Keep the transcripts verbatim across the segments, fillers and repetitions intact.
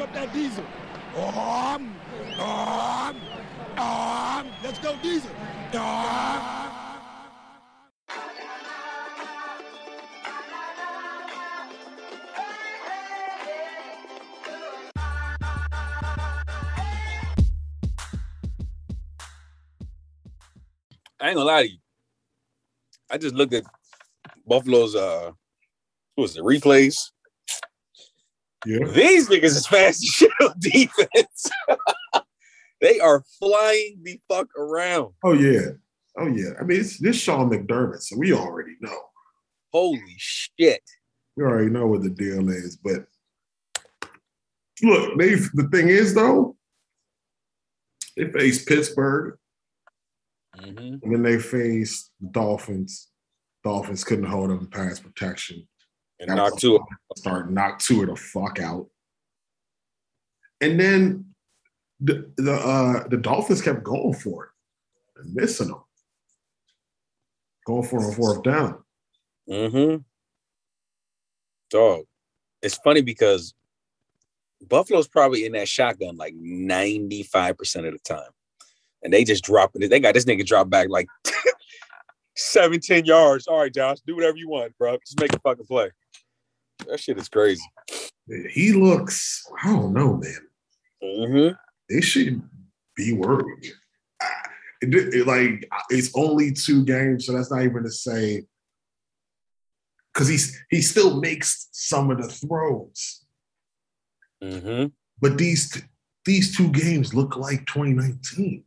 up that diesel. Um, um, um, let's go diesel. Um. I ain't gonna lie to you. I just looked at Buffalo's uh what was it, replays. Yeah. These niggas is fast as shit on defense. They are flying the fuck around. Oh yeah. Oh yeah. I mean, it's this Sean McDermott, so we already know. Holy shit. We already know what the deal is, but look, they the thing is though, they face Pittsburgh. Mm-hmm. And then they faced the Dolphins. Dolphins couldn't hold up in pass protection. And knocked two of Start knocked two of the fuck out. And then the the uh, the Dolphins kept going for it. They're missing them. Going for a fourth down. Mm-hmm. Dog. It's funny because Buffalo's probably in that shotgun like ninety-five percent of the time. And they just dropping it. They got this nigga drop back like seventeen yards. All right, Josh, do whatever you want, bro. Just make a fucking play. That shit is crazy. He looks, I don't know, man. Mm-hmm. They should be worried. It, it, like, it's only two games, so that's not even to say. Because he's he still makes some of the throws. Mm-hmm. But these, these two games look like twenty nineteen.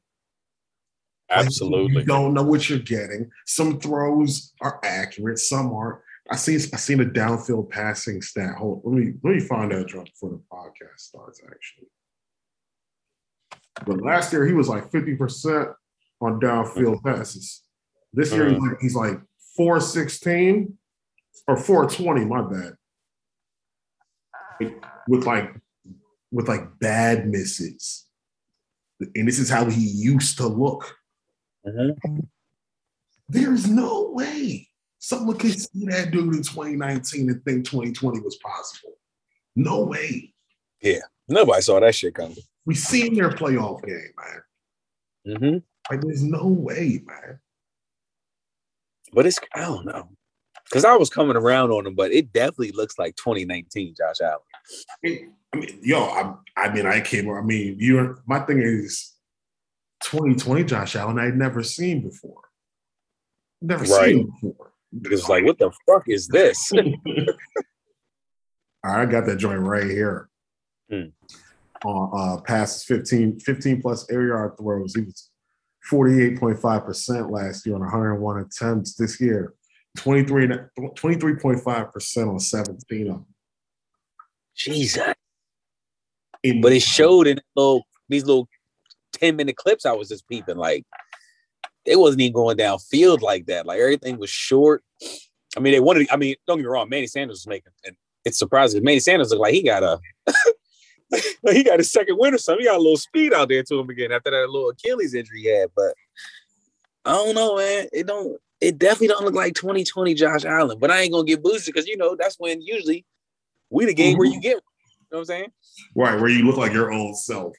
Absolutely. Like, you don't know what you're getting. Some throws are accurate, some aren't. I seen I seen a downfield passing stat. Hold, let me let me find that drop before the podcast starts, actually. But last year he was like fifty percent on downfield passes. This year uh-huh. he's like four sixteen or four twenty, my bad. With like with like bad misses. And this is how he used to look. Mm-hmm. There's no way someone could see that dude in twenty nineteen and think twenty twenty was possible. No way. Yeah, nobody saw that shit coming. We seen their playoff game, man. Mm-hmm. Like, there's no way, man. But it's, I don't know. Because I was coming around on them, but it definitely looks like twenty nineteen, Josh Allen. It, I mean, yo, I, I mean, I came, I mean, you. My thing is, twenty twenty Josh Allen I'd never seen before. Never right. seen before. It's like, what the fuck is this? I got that joint right here. Hmm. Uh, uh, passes fifteen, fifteen plus air yard throws. He was forty-eight point five percent last year on one hundred one attempts. This year, twenty-three, twenty-three point five percent on seventeen of them. Jesus. In- but it showed in little, these little ten-minute clips I was just peeping. Like, they wasn't even going downfield like that. Like, everything was short. I mean, they wanted – I mean, don't get me wrong, Manny Sanders was making – and it's surprising. Manny Sanders looked like he got a – like he got a second win or something. He got a little speed out there to him again after that little Achilles injury he had. But I don't know, man. It don't – it definitely don't look like twenty twenty Josh Allen. But I ain't going to get boosted because, you know, that's when usually we the game mm-hmm. where you get – you know what I'm saying? Right, where you look like your old self.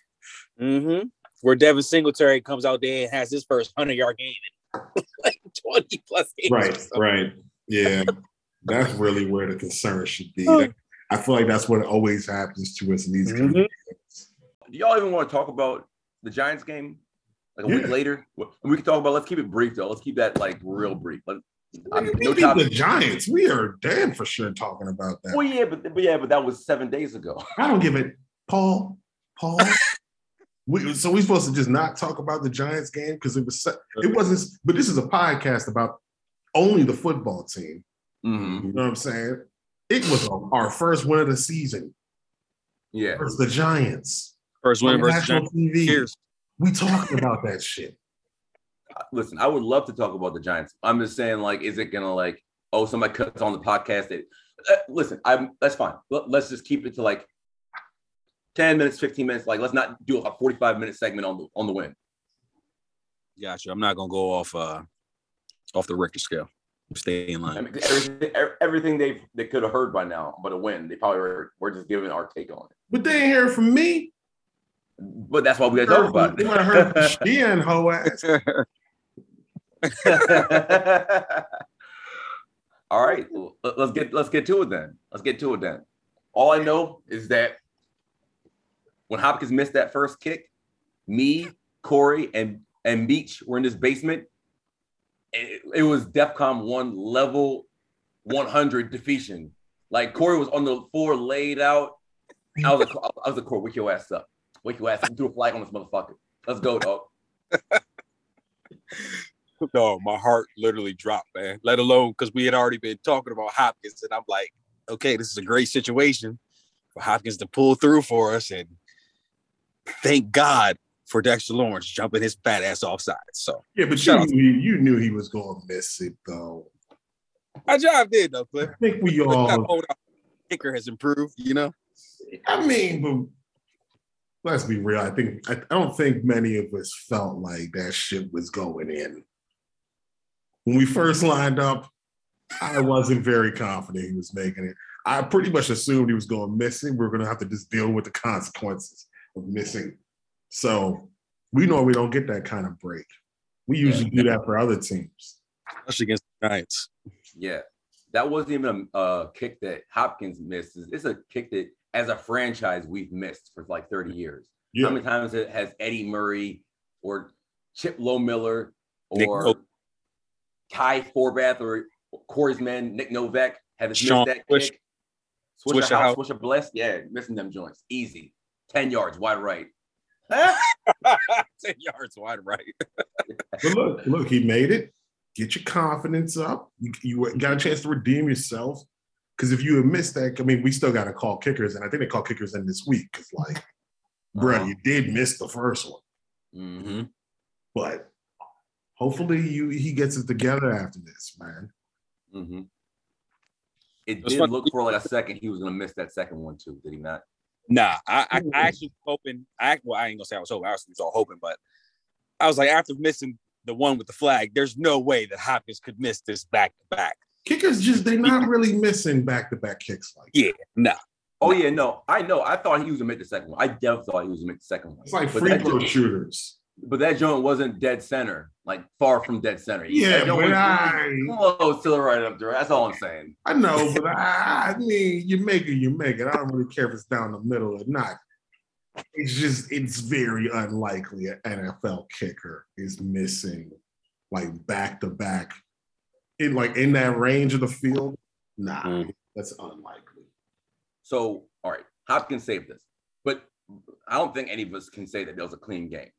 Mm-hmm. Where Devin Singletary comes out there and has his first hundred-yard game in like twenty-plus games. Right, right. Yeah. That's really where the concern should be. I feel like that's what always happens to us in these mm-hmm. games. Do y'all even want to talk about the Giants game like a yeah. week later? We can talk about – let's keep it brief, though. Let's keep that, like, real brief. Let, I'm, no the Giants. We are damn for sure talking about that. Well, yeah, but, but yeah, but that was seven days ago. I don't give it – Paul, Paul – We, so we're supposed to just not talk about the Giants game because it was it wasn't. But this is a podcast about only the football team. Mm-hmm. You know what I'm saying? It was our first win of the season. Yeah, versus the Giants. First win versus national T V. Cheers. We talking about that shit. Listen, I would love to talk about the Giants. I'm just saying, like, is it gonna like? Oh, somebody cuts on the podcast. That, uh, listen, I'm that's fine. Let's just keep it to like. ten minutes, fifteen minutes. Like, let's not do a forty-five minute segment on the on the win. Gotcha. I'm not gonna go off uh, off the Richter scale. stay in line. I mean, everything, everything they they could have heard by now, but a win. They probably were, were just giving our take on it. But they ain't hear from me. But that's why we got to talk about it. You heard from she and hoe ass. All right, let's get let's get to it then. Let's get to it then. All I know is that when Hopkins missed that first kick, me, Corey, and and Beach were in this basement. It, it was DEFCON one level one hundred defeation. Like Corey was on the floor, laid out. I was like, I was like, Corey, wake your ass up, wake your ass up, do a flag on this motherfucker. Let's go, dog. No, my heart literally dropped, man. Let alone because we had already been talking about Hopkins, and I'm like, okay, this is a great situation for Hopkins to pull through for us, and thank God for Dexter Lawrence jumping his fat ass offside. So yeah, but you knew, he, you knew he was going to miss it, though. My job did, though, Cliff. I think we all. Kicker has improved, you know. I mean, but. Let's be real. I think I don't think many of us felt like that shit was going in. When we first lined up, I wasn't very confident he was making it. I pretty much assumed he was going missing. We were going to have to just deal with the consequences of missing. So we know we don't get that kind of break. We usually yeah. do that for other teams, especially against the Giants. Yeah, that wasn't even a, a kick that Hopkins missed. It's a kick that. As a franchise, we've missed for like thirty years. Yeah. How many times has Eddie Murray or Chip Lowmiller or Nick Kai Forbath or Corey's man, Nick Novak, have missed that Swish, kick? Swish, Swish a house, Swish a bless. Yeah, missing them joints. Easy. ten yards wide right. Huh? ten yards wide right. But look, look, he made it. Get your confidence up. You, you got a chance to redeem yourself. Because if you had missed that, I mean, we still got to call kickers. And I think they call kickers in this week. Because, like, uh-huh. bro, you did miss the first one. Mm-hmm. But hopefully you he gets it together after this, man. Mm-hmm. It That's did what, look for, like, a second he was going to miss that second one, too. Did he not? Nah. I, I, I actually was hoping. I, well, I ain't going to say I was hoping. I was all hoping. But I was like, after missing the one with the flag, there's no way that Hopkins could miss this back-to-back. Kickers just, they're not really missing back-to-back kicks like that. Yeah, no. Oh, yeah, no. I know. I thought he was going to make the second one. I definitely thought he was going to make the second one. It's like but free throw shooters. But that joint wasn't dead center, like far from dead center. Yeah, but I... Close to the right up there. That's all I'm saying. I know, but I, I mean, you make it, you make it. I don't really care if it's down the middle or not. It's just, it's very unlikely an N F L kicker is missing, like, back-to-back. In like in that range of the field, nah, mm-hmm. that's unlikely. So, all right, Hopkins saved us, but I don't think any of us can say that there was a clean game.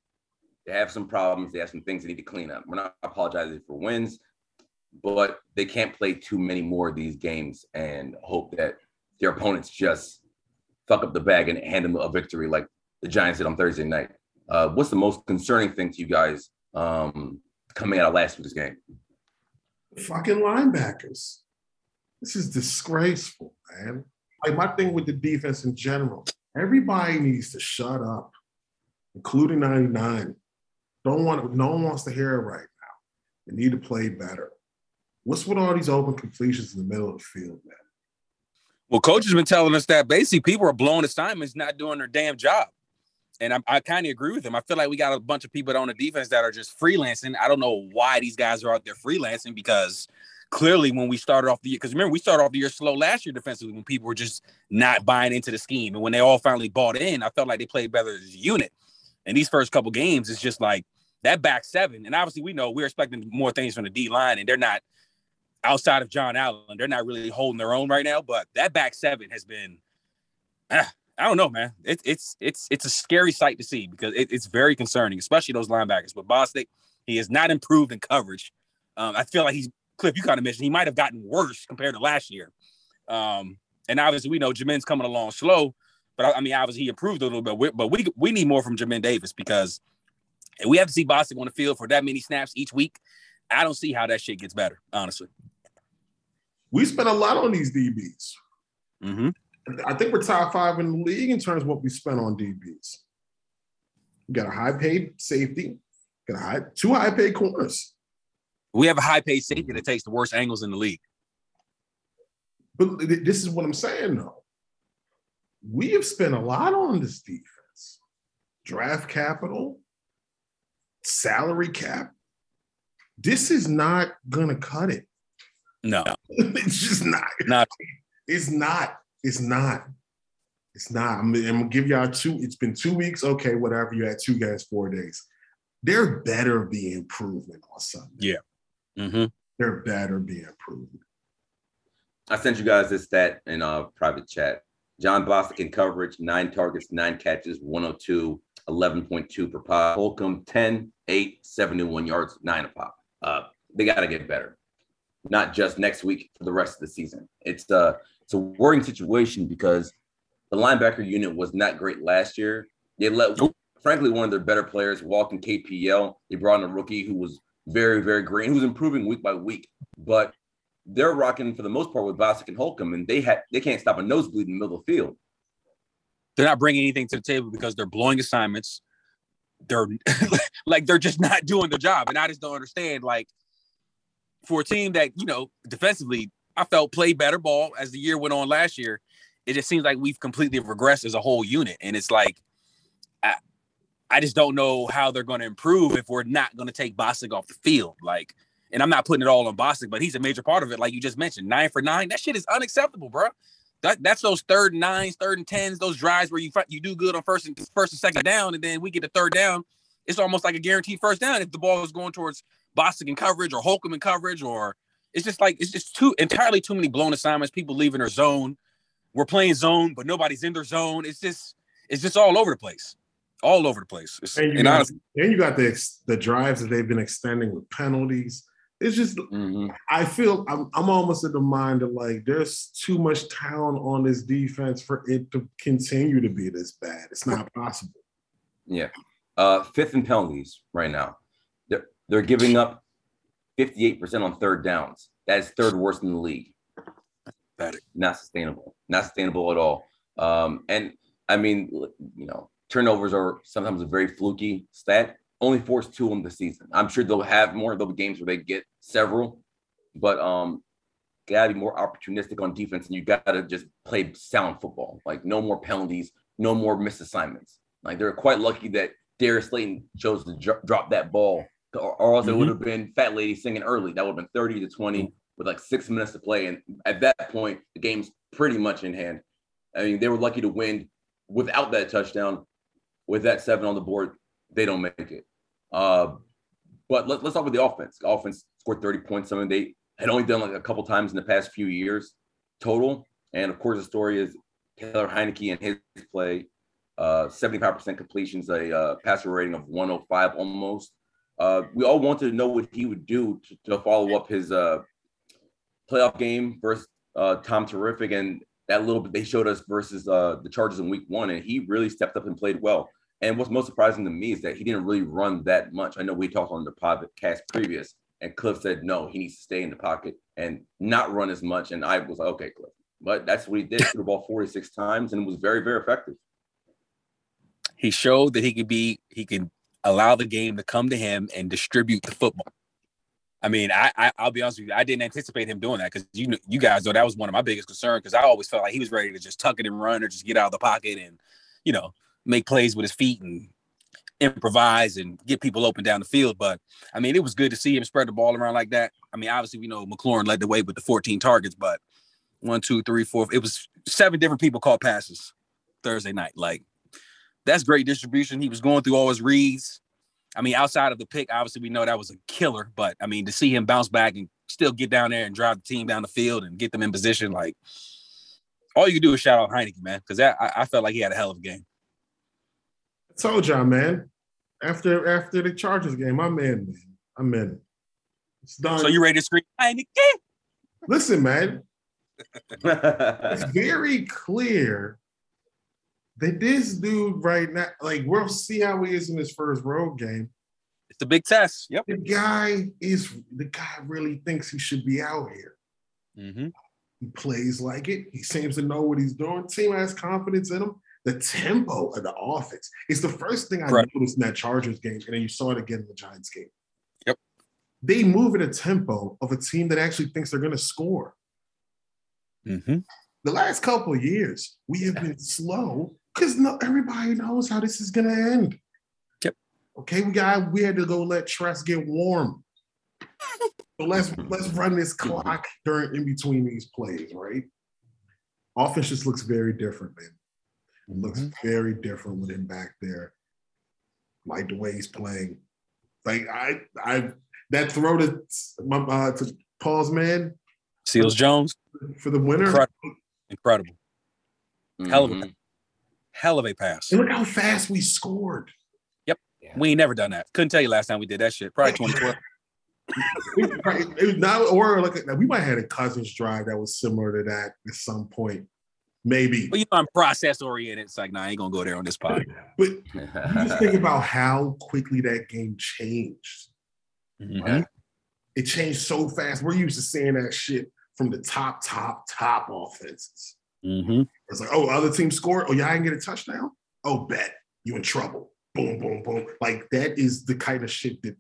They have some problems. They have some things they need to clean up. We're not apologizing for wins, but they can't play too many more of these games and hope that their opponents just fuck up the bag and hand them a victory like the Giants did on Thursday night. Uh, what's the most concerning thing to you guys um, coming out of last week's game? Fucking linebackers. This is disgraceful, man. Like, my thing with the defense in general, everybody needs to shut up, including ninety-nine. Don't want, no one wants to hear it right now. They need to play better. What's with all these open completions in the middle of the field, man? Well, coach has been telling us that basically people are blowing assignments, not doing their damn job. And I, I kind of agree with him. I feel like we got a bunch of people on the defense that are just freelancing. I don't know why these guys are out there freelancing because clearly when we started off the year, because remember we started off the year slow last year defensively when people were just not buying into the scheme. And when they all finally bought in, I felt like they played better as a unit. And these first couple games, it's just like that back seven. And obviously we know we're expecting more things from the D line and they're not outside of Jon Allen. They're not really holding their own right now, but that back seven has been, ah, I don't know, man. It, it's it's it's a scary sight to see because it, it's very concerning, especially those linebackers. But Bostic, he has not improved in coverage. Um, I feel like he's – Cliff, you kind of mentioned he might have gotten worse compared to last year. Um, and obviously we know Jamin's coming along slow, but, I, I mean, obviously he improved a little bit. We, but we we need more from Jamin Davis because if we have to see Bostic on the field for that many snaps each week, I don't see how that shit gets better, honestly. We spent a lot on these D Bs. Mm-hmm. I think we're top five in the league in terms of what we spent on D Bs. We got a high-paid safety, got a high, two high-paid corners. We have a high-paid safety that takes the worst angles in the league. But this is what I'm saying, though. We have spent a lot on this defense. Draft capital, salary cap. This is not going to cut it. No. It's just not. not. It's not. It's not. It's not. I'm, I'm going to give y'all two. It's been two weeks. Okay, whatever. You had two guys, four days. There better be improvement on something. Yeah. Mm-hmm. There better be improvement. I sent you guys this stat in a uh, private chat. John Bostic in coverage, nine targets, nine catches, one oh two, eleven point two per pop. Holcomb, ten, eight, seventy-one yards, nine a pop. Uh, they got to get better. Not just next week, for the rest of the season. It's, uh, it's a worrying situation because the linebacker unit was not great last year. They let, frankly, one of their better players walk in K P L. They brought in a rookie who was very, very great, who was improving week by week. But they're rocking, for the most part, with Bostic and Holcomb, and they ha- they can't stop a nosebleed in the middle of the field. They're not bringing anything to the table because they're blowing assignments. They're like, they're just not doing the job. And I just don't understand, like, for a team that, you know, defensively, I felt played better ball as the year went on last year. It just seems like we've completely regressed as a whole unit. And it's like, I, I just don't know how they're going to improve if we're not going to take Bostic off the field. Like, and I'm not putting it all on Bostic, but he's a major part of it. Like you just mentioned, nine for nine. That shit is unacceptable, bro. That, that's those third and nines, third and tens, those drives where you you do good on first and first and second down, and then we get the third down. It's almost like a guaranteed first down if the ball is going towards Bostic in coverage or Holcomb in coverage, or it's just like it's just too entirely too many blown assignments. People leaving their zone. We're playing zone, but nobody's in their zone. It's just it's just all over the place. All over the place. It's, and you and got, honestly, and you got the the drives that they've been extending with penalties. It's just, mm-hmm. I feel I'm I'm almost at the mind of like there's too much talent on this defense for it to continue to be this bad. It's not possible. Yeah, uh, fifth in penalties right now. They're they're giving up fifty-eight percent on third downs. That is third worst in the league. Not sustainable. Not sustainable at all. Um, and I mean, you know, turnovers are sometimes a very fluky stat. Only forced two in the season. I'm sure they'll have more. There'll be games where they get several, but um, gotta be more opportunistic on defense, and you gotta just play sound football. Like no more penalties, no more missed assignments. Like they're quite lucky that Darius Slayton chose to dro- drop that ball, or, or else mm-hmm. it would have been Fat Lady singing early. That would have been thirty to twenty with like six minutes to play, and at that point, the game's pretty much in hand. I mean, they were lucky to win without that touchdown, with that seven on the board. They don't make it. Uh, but let, let's talk about the offense. The offense scored thirty points. Something they had only done like a couple times in the past few years total. And, of course, the story is Taylor Heinicke and his play, uh, seventy-five percent completions, a uh, passer rating of one oh five almost. Uh, we all wanted to know what he would do to, to follow up his uh, playoff game versus uh, Tom Terrific. And that little bit they showed us versus uh, the Chargers in week one, and he really stepped up and played well. And what's most surprising to me is that he didn't really run that much. I know we talked on the podcast previous, and Cliff said, no, he needs to stay in the pocket and not run as much. And I was like, okay, Cliff. But that's what he did. He threw the ball forty-six times and was very, very effective. He showed that he could be, he could allow the game to come to him and distribute the football. I mean, I, I, I'll be honest with you. I didn't anticipate him doing that because you know, you guys know that was one of my biggest concerns because I always felt like he was ready to just tuck it and run or just get out of the pocket and, you know, make plays with his feet and improvise and get people open down the field. But, I mean, it was good to see him spread the ball around like that. I mean, obviously, we know McLaurin led the way with the fourteen targets, but one, two, three, four. It was seven different people caught passes Thursday night. Like, that's great distribution. He was going through all his reads. I mean, outside of the pick, obviously, we know that was a killer. But, I mean, to see him bounce back and still get down there and drive the team down the field and get them in position, like, all you do is shout out Heinicke, man, because I, I felt like he had a hell of a game. Told y'all, man. After after the Chargers game, I'm in, man. I'm in. It's done. So you ready to scream? Listen, man. It's very clear that this dude right now, like, we'll see how he is in his first road game. It's a big test. Yep. The guy is the guy really thinks he should be out here. Mm-hmm. He plays like it. He seems to know what he's doing. Team has confidence in him. The tempo of the offense. It's the first thing I right. noticed in that Chargers game, and then you saw it again in the Giants game. Yep. they move at a tempo of a team that actually thinks they're going to score. Mm-hmm. The last couple of years, we have been slow because no, everybody knows how this is going to end. Yep. Okay, we got we had to go let Tress get warm. So let's let's run this clock during in between these plays, right? Offense just looks very different, man. It looks mm-hmm. very different with him back there. Like the way he's playing, like I I that throw to my uh, to Paul's man, Seals Jones for the winner. Incredible, incredible. Mm-hmm. hell of a hell of a pass. And look how fast we scored. Yep, yeah. We ain't never done that. Couldn't tell you last time we did that shit. Probably twenty twelve. It was not, or like we might have had a Cousins drive that was similar to that at some point, maybe. But you know, I'm process oriented. It's like, nah, I ain't gonna go there on this pod. But you just think about how quickly that game changed. Mm-hmm. Right? It changed so fast. We're used to seeing that shit from the top, top, top offenses. Mm-hmm. It's like, oh, other team scored. Oh, y'all didn't get a touchdown. Oh, bet you in trouble. Boom, boom, boom. Like that is the kind of shit that.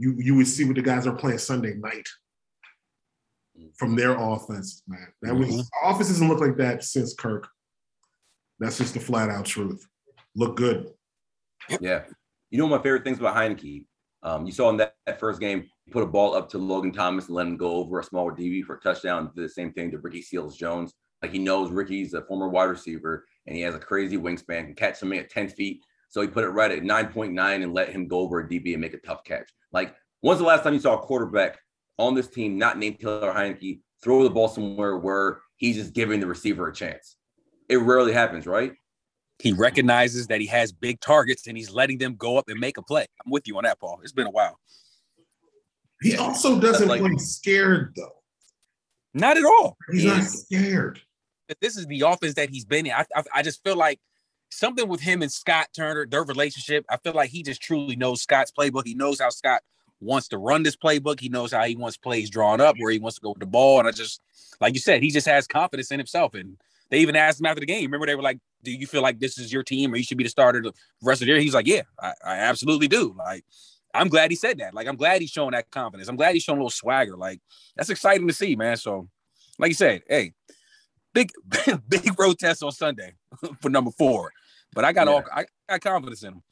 You you would see what the guys are playing Sunday night from their offense, man. That mm-hmm. was offense doesn't look like that since Kirk. That's just the flat out truth. Look good. Yeah. You know one of my favorite things about Heinicke, um, you saw in that, that first game, he put a ball up to Logan Thomas and let him go over a smaller D B for a touchdown. Did the same thing to Ricky Seals-Jones. Like he knows Ricky's a former wide receiver and he has a crazy wingspan, can catch something at ten feet. So he put it right at nine point nine and let him go over a D B and make a tough catch. Like, when's the last time you saw a quarterback on this team not named Taylor Heinicke throw the ball somewhere where he's just giving the receiver a chance? It rarely happens, right? He recognizes that he has big targets and he's letting them go up and make a play. I'm with you on that, Paul. It's been a while. He also doesn't like, look scared, though. Not at all. He's and not scared. This is the offense that he's been in. I, I, I just feel like something with him and Scott Turner, their relationship, I feel like he just truly knows Scott's playbook. He knows how Scott wants to run this playbook. He knows how he wants plays drawn up, where he wants to go with the ball. And I just, like you said, he just has confidence in himself. And they even asked him after the game, remember they were like, do you feel like this is your team or you should be the starter the rest of the year? He's like, yeah, I, I absolutely do. Like, I'm glad he said that. Like, I'm glad he's showing that confidence. I'm glad he's showing a little swagger. Like, that's exciting to see, man. So, like you said, hey, Big, big road test on Sunday for number four, but I got yeah. all I got confidence in him.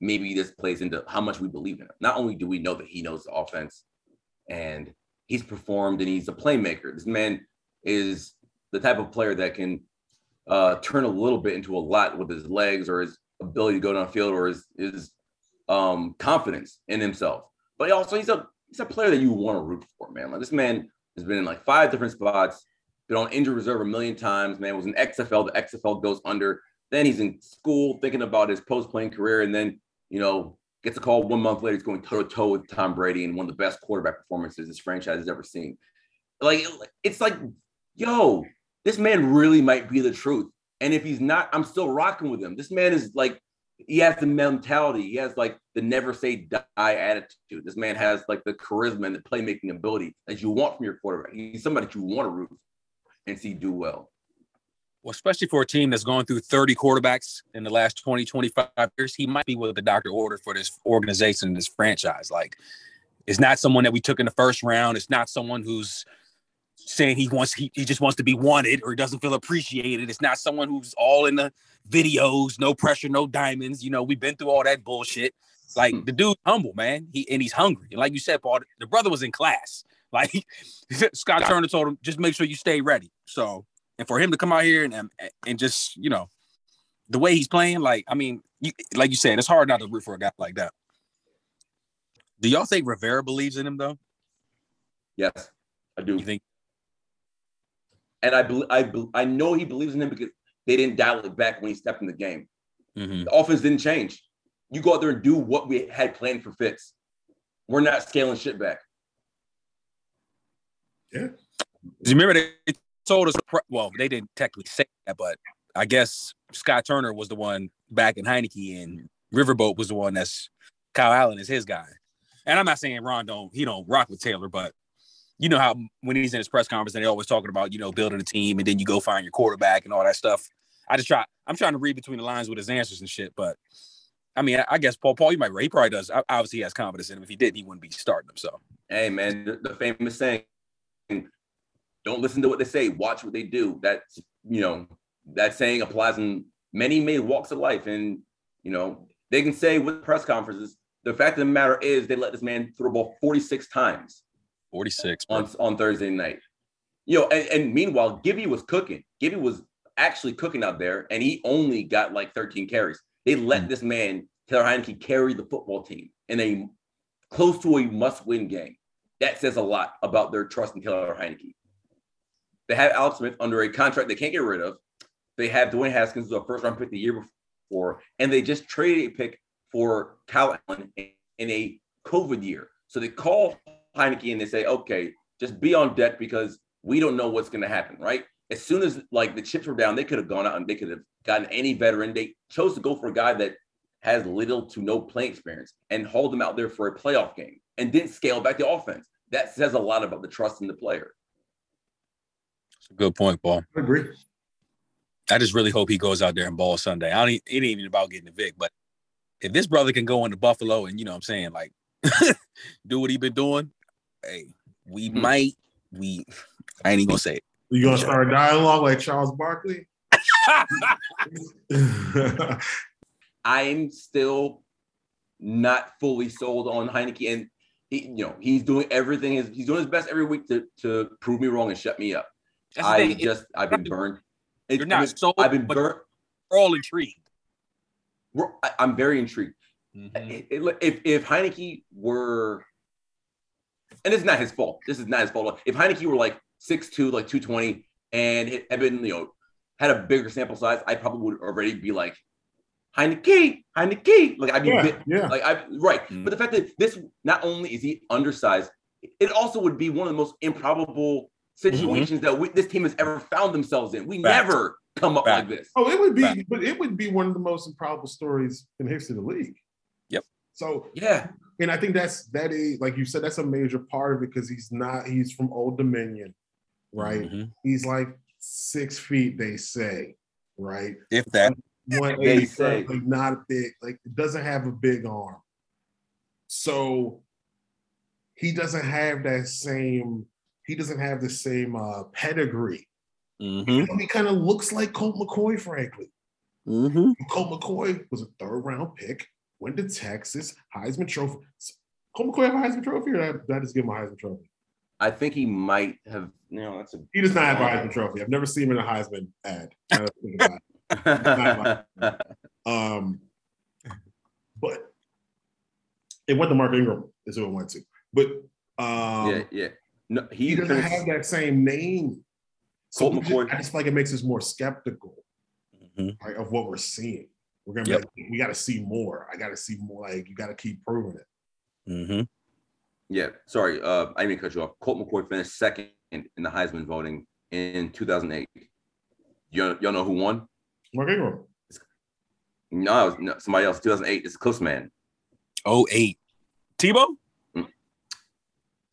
Maybe this plays into how much we believe in him. Not only do we know that he knows the offense, and he's performed, and he's a playmaker. This man is the type of player that can uh, turn a little bit into a lot with his legs, or his ability to go downfield, or his his um, confidence in himself. But also, he's a he's a player that you want to root for, man. Like this man has been in like five different spots. Been on injured reserve a million times, man. Was in X F L. The X F L goes under. Then he's in school thinking about his post-playing career, and then, you know, gets a call one month later. He's going toe-to-toe with Tom Brady in one of the best quarterback performances this franchise has ever seen. Like, it's like, yo, this man really might be the truth. And if he's not, I'm still rocking with him. This man is like, he has the mentality. He has like the never say die attitude. This man has like the charisma and the playmaking ability that you want from your quarterback. He's somebody that you want to root for and see do well. Well, especially for a team that's gone through thirty quarterbacks in the last twenty, twenty-five years, he might be what the doctor ordered for this organization, this franchise. Like, it's not someone that we took in the first round. It's not someone who's saying he wants, he, he just wants to be wanted or he doesn't feel appreciated. It's not someone who's all in the videos, no pressure, no diamonds. You know, we've been through all that bullshit. Like, hmm. the dude's humble, man. He and he's hungry. And like you said, Paul, the brother was in class. Like Scott Turner told him, just make sure you stay ready. So, and for him to come out here and and just, you know, the way he's playing, like, I mean, you, like you said, it's hard not to root for a guy like that. Do y'all think Rivera believes in him, though? Yes, I do. You think? And I, be, I, be, I know he believes in him because they didn't dial it back when he stepped in the game. Mm-hmm. The offense didn't change. You go out there and do what we had planned for Fitz. We're not scaling shit back. Yeah. Do you remember they told us, well, they didn't technically say that, but I guess Scott Turner was the one back in Heinicke and Riverboat was the one that's Kyle Allen is his guy. And I'm not saying Ron don't, he don't rock with Taylor, but you know how when he's in his press conference and they're always talking about, you know, building a team and then you go find your quarterback and all that stuff. I just try, I'm trying to read between the lines with his answers and shit, but I mean, I, I guess Paul, Paul, you might, Ray probably does. I, obviously, he has confidence in him. If he didn't, he wouldn't be starting him. So, hey, man, the, the famous saying, don't listen to what they say, watch what they do. That's, you know, that saying applies in many, many walks of life. And, you know, they can say with press conferences, the fact of the matter is they let this man throw the ball forty-six times. forty-six. On, on Thursday night. You know, and, and meanwhile, Gibby was cooking. Gibby was actually cooking out there, and he only got like thirteen carries. They let this man, Taylor Heinicke, carry the football team in a close to a must-win game. That says a lot about their trust in Taylor Heinicke. They have Alex Smith under a contract they can't get rid of. They have Dwayne Haskins, who's a first-round pick the year before, and they just traded a pick for Kyle Allen in a COVID year. So they call Heinicke and they say, okay, just be on deck because we don't know what's going to happen, right? As soon as, like, the chips were down, they could have gone out and they could have gotten any veteran. They chose to go for a guy that has little to no playing experience and hauled him out there for a playoff game and didn't scale back the offense. That says a lot about the trust in the player. That's a good point, Paul. I agree. I just really hope he goes out there and balls Sunday. I don't, it ain't even about getting a Vic, but if this brother can go into Buffalo and, you know what I'm saying, like, do what he been doing, hey, we mm-hmm. might, we, I ain't even going to say it. You gonna start a dialogue like Charles Barkley? I'm still not fully sold on Heinicke, and he, you know, he's doing everything. He's, he's doing his best every week to, to prove me wrong and shut me up. That's I the, just, I've been burned. It, you're not sold. I've been burned. We're all intrigued. We're, I, I'm very intrigued. Mm-hmm. It, it, if if Heinicke were, and it's not his fault. This is not his fault. If Heinicke were like six two, like two twenty, and it had been, you know, had a bigger sample size, I probably would already be like, Heinicke, Heinicke. Like, I'd be, yeah, bit, yeah. like, I right. Mm-hmm. But the fact that this, not only is he undersized, it also would be one of the most improbable situations mm-hmm. that we, this team has ever found themselves in. We Fact. never come up Fact. like this. Oh, it would be, Fact. but it would be one of the most improbable stories in the history of the league. Yep. So, yeah. And I think that's, that is, like you said, that's a major part of it because he's not, he's from Old Dominion. Right, mm-hmm. he's like six feet. They say, right? If that one eighty, say. Like not a big, like doesn't have a big arm, so he doesn't have that same. He doesn't have the same uh, pedigree. Mm-hmm. You know, he kind of looks like Colt McCoy, frankly. Mm-hmm. Colt McCoy was a third round pick. Went to Texas, Heisman Trophy. Colt McCoy have a Heisman Trophy, or did I, did I just give him a Heisman Trophy? I think he might have. No, that's a. He does not have a Heisman Trophy. I've never seen him in a Heisman ad. um, but it went to Mark Ingram is who it went to. But um, yeah, yeah, no, he, he doesn't finished. have that same name. So Colt McCoy. Just, I just feel like it makes us more skeptical mm-hmm. right, of what we're seeing. We're gonna yep. be like, we got to see more. I got to see more. Like you got to keep proving it. Mm-hmm. Yeah, sorry, uh, I didn't mean to cut you off. Colt McCoy finished second in the Heisman voting in two thousand eight. Y'all, y'all know who won? Mark Ingram. No, it was, no, somebody else. two thousand eight. It's a close man. oh eight. Tebow? Mm.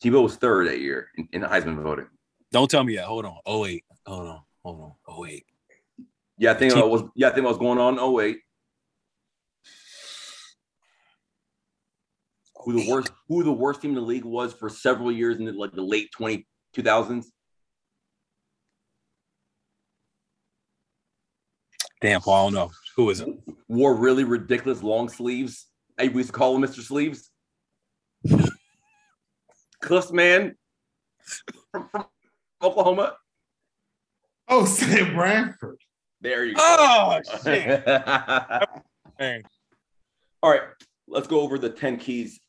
Tebow was third that year in, in the Heisman voting. Don't tell me that. Hold on. oh eight. Hold on. Hold on. oh eight. Yeah, I think Te- I was. Yeah, I think I was going on in oh eight. Who the worst? Who the worst team in the league was for several years in the, like the late twenty two thousands? Damn, Paul, I don't know who is it. Wore really ridiculous long sleeves. I used to call him Mister Sleeves. Cliffs man from, from Oklahoma. Oh, Sam Bradford. There you go. Oh shit. Hey. All right, let's go over the ten keys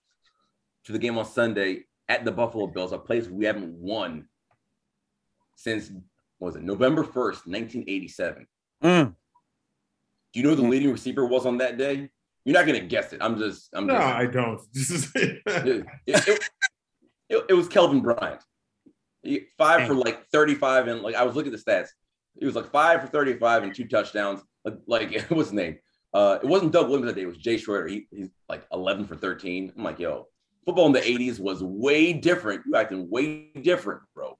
to the game on Sunday at the Buffalo Bills, a place we haven't won since, what was it, November first, nineteen eighty-seven. Mm. Do you know who the mm. leading receiver was on that day? You're not going to guess it. I'm just – I'm No, just, I don't. This is it, it, it, it, it was Kelvin Bryant. He, five Dang. for, like, thirty-five, and, like, I was looking at the stats. It was, like, five for thirty-five and two touchdowns. Like, like what's his name? Uh, it wasn't Doug Williams that day. It was Jay Schroeder. He, he's, like, eleven for thirteen. I'm like, yo – football in the eighties was way different. You acting way different, bro.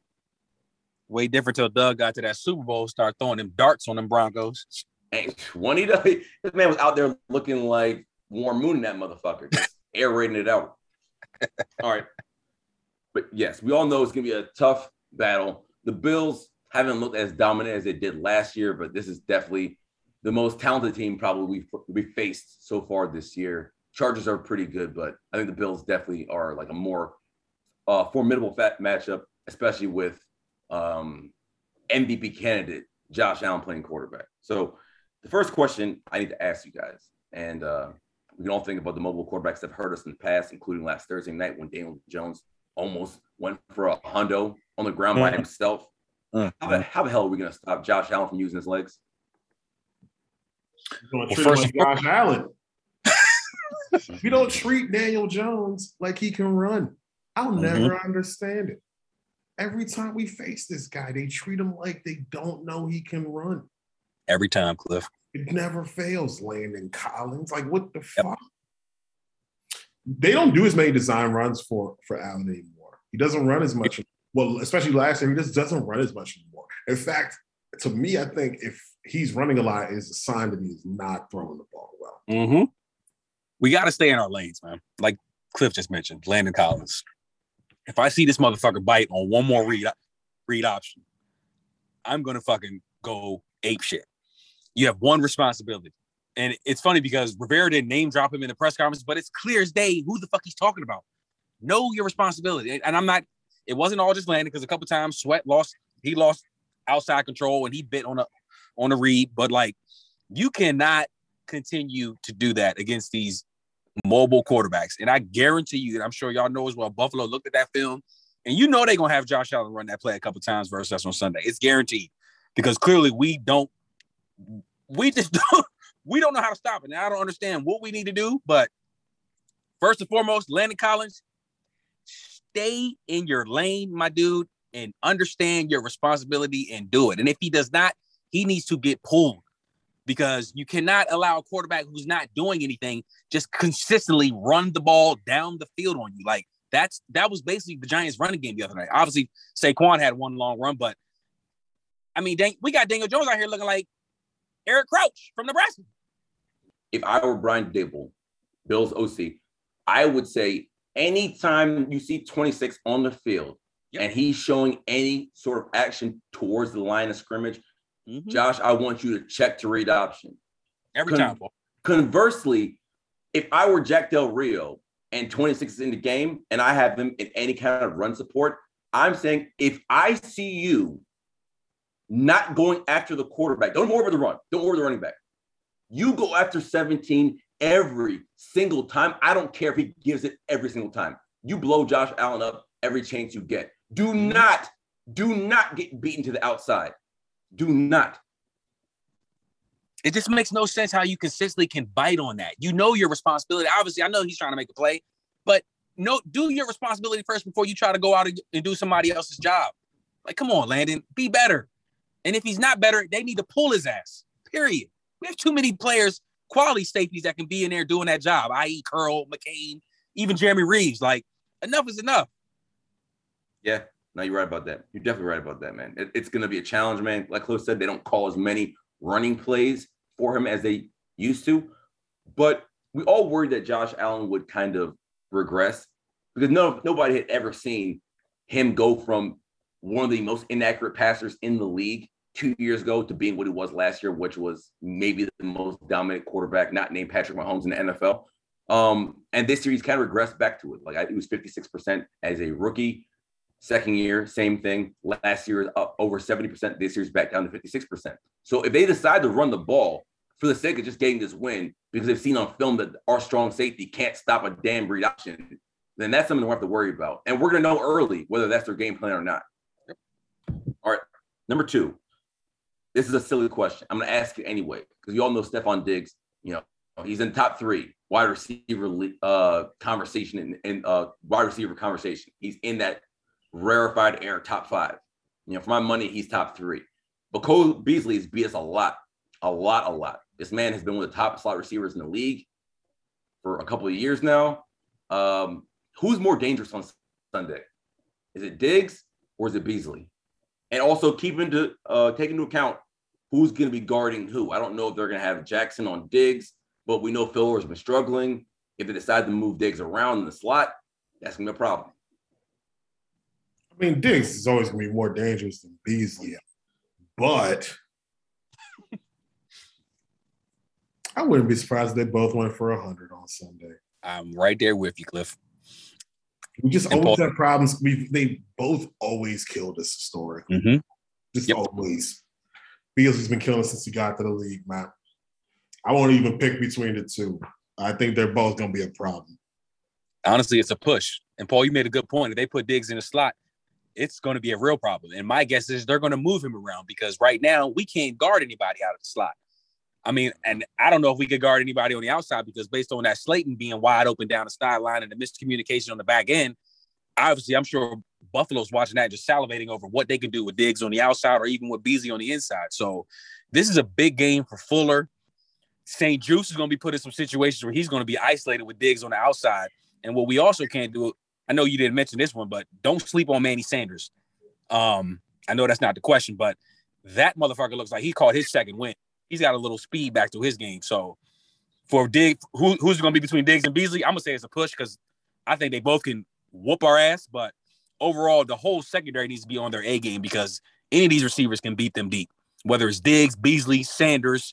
Way different till Doug got to that Super Bowl, start throwing them darts on them Broncos. And twenty dollars, this man was out there looking like warm moon in that motherfucker, just air raiding it out. All right. But yes, we all know it's going to be a tough battle. The Bills haven't looked as dominant as they did last year, but this is definitely the most talented team probably we've, we've faced so far this year. Chargers are pretty good, but I think the Bills definitely are like a more uh, formidable fat matchup, especially with um, M V P candidate Josh Allen playing quarterback. So the first question I need to ask you guys, and uh, we can all think about the mobile quarterbacks that have hurt us in the past, including last Thursday night when Daniel Jones almost went for a hundo on the ground by himself. Uh, how, the, how the hell are we going to stop Josh Allen from using his legs? We don't well, treat first him like Josh Allen. We don't treat Daniel Jones like he can run. I'll mm-hmm. never understand it. Every time we face this guy, they treat him like they don't know he can run. Every time, Cliff. It never fails, Landon Collins. Like, what the yep. fuck? They don't do as many design runs for, for Allen anymore. He doesn't run as much. Well, especially last year, he just doesn't run as much anymore. In fact, to me, I think if he's running a lot, it's a sign that he's not throwing the ball well. Mm-hmm. We got to stay in our lanes, man. Like Cliff just mentioned, Landon Collins. If I see this motherfucker bite on one more read read option, I'm going to fucking go ape shit. You have one responsibility. And it's funny because Rivera didn't name drop him in the press conference, but it's clear as day who the fuck he's talking about. Know your responsibility. And I'm not, it wasn't all just Landon, because a couple times Sweat lost, he lost outside control and he bit on a, on a read. But like, you cannot continue to do that against these mobile quarterbacks. And I guarantee you, and I'm sure y'all know as well, Buffalo looked at that film and you know they're going to have Josh Allen run that play a couple times versus us on Sunday. It's guaranteed because clearly we don't, we just don't, we don't know how to stop it. Now, I don't understand what we need to do, but first and foremost, Landon Collins, stay in your lane, my dude, and understand your responsibility and do it. And if he does not, he needs to get pulled because you cannot allow a quarterback who's not doing anything just consistently run the ball down the field on you. Like, that's that was basically the Giants' running game the other night. Obviously, Saquon had one long run, but, I mean, dang, we got Daniel Jones out here looking like Eric Crouch from Nebraska. If I were Brian Daboll, Bill's O C, I would say anytime you see twenty-six on the field yep. and he's showing any sort of action towards the line of scrimmage, mm-hmm. Josh, I want you to check to read option. Every Con- time. Conversely, if I were Jack Del Rio and twenty-six is in the game and I have him in any kind of run support, I'm saying if I see you not going after the quarterback, don't worry about the run. Don't worry about the running back. You go after seventeen every single time. I don't care if he gives it every single time. You blow Josh Allen up every chance you get. Do not, do not get beaten to the outside. Do not. It just makes no sense how you consistently can bite on that. You know your responsibility. Obviously, I know he's trying to make a play, but no, do your responsibility first before you try to go out and do somebody else's job. Like, come on, Landon, be better. And if he's not better, they need to pull his ass, period. We have too many players, quality safeties that can be in there doing that job, that is. Curl, McCain, even Jeremy Reeves. Like, enough is enough. Yeah, no, you're right about that. You're definitely right about that, man. It, it's going to be a challenge, man. Like Cliff said, they don't call as many running plays for him as they used to. But we all worried that Josh Allen would kind of regress because no, nobody had ever seen him go from one of the most inaccurate passers in the league two years ago to being what he was last year, which was maybe the most dominant quarterback, not named Patrick Mahomes, in the N F L. Um, and this year he's kind of regressed back to it. Like I, it was fifty-six percent as a rookie. Second year, same thing. Last year is up over seventy percent. This year's back down to fifty-six percent. So if they decide to run the ball for the sake of just getting this win, because they've seen on film that our strong safety can't stop a damn breed option, then that's something we have to worry about. And we're going to know early whether that's their game plan or not. All right. Number two. This is a silly question. I'm going to ask it anyway, because you all know Stefon Diggs, you know, he's in top three wide receiver uh, conversation and, and uh, wide receiver conversation. He's in that rarefied air top five. You know, for my money, he's top three. But Cole Beasley has beat us a lot, a lot, a lot. This man has been one of the top slot receivers in the league for a couple of years now. Um, who's more dangerous on Sunday? Is it Diggs or is it Beasley? And also keep into uh, take into account who's going to be guarding who. I don't know if they're going to have Jackson on Diggs, but we know Fuller's been struggling. If they decide to move Diggs around in the slot, that's going to be a problem. I mean, Diggs is always going to be more dangerous than Beasley, but I wouldn't be surprised if they both went for one hundred on Sunday. I'm right there with you, Cliff. We just and always have problems. We've, they both always killed us historically. Mm-hmm. Just yep. always. Beasley's been killing us since he got to the league, man. I won't even pick between the two. I think they're both going to be a problem. Honestly, it's a push. And, Paul, you made a good point. If they put Diggs in the slot, it's going to be a real problem. And my guess is they're going to move him around because right now we can't guard anybody out of the slot. I mean, and I don't know if we could guard anybody on the outside because based on that Slayton being wide open down the sideline and the miscommunication on the back end, obviously I'm sure Buffalo's watching that just salivating over what they could do with Diggs on the outside or even with Beasley on the inside. So this is a big game for Fuller. Saint Juice is going to be put in some situations where he's going to be isolated with Diggs on the outside. And what we also can't do, I know you didn't mention this one, but don't sleep on Manny Sanders. Um, I know that's not the question, but that motherfucker looks like he caught his second win. He's got a little speed back to his game. So for Diggs, who, who's going to be between Diggs and Beasley? I'm going to say it's a push because I think they both can whoop our ass. But overall, the whole secondary needs to be on their A game because any of these receivers can beat them deep, whether it's Diggs, Beasley, Sanders,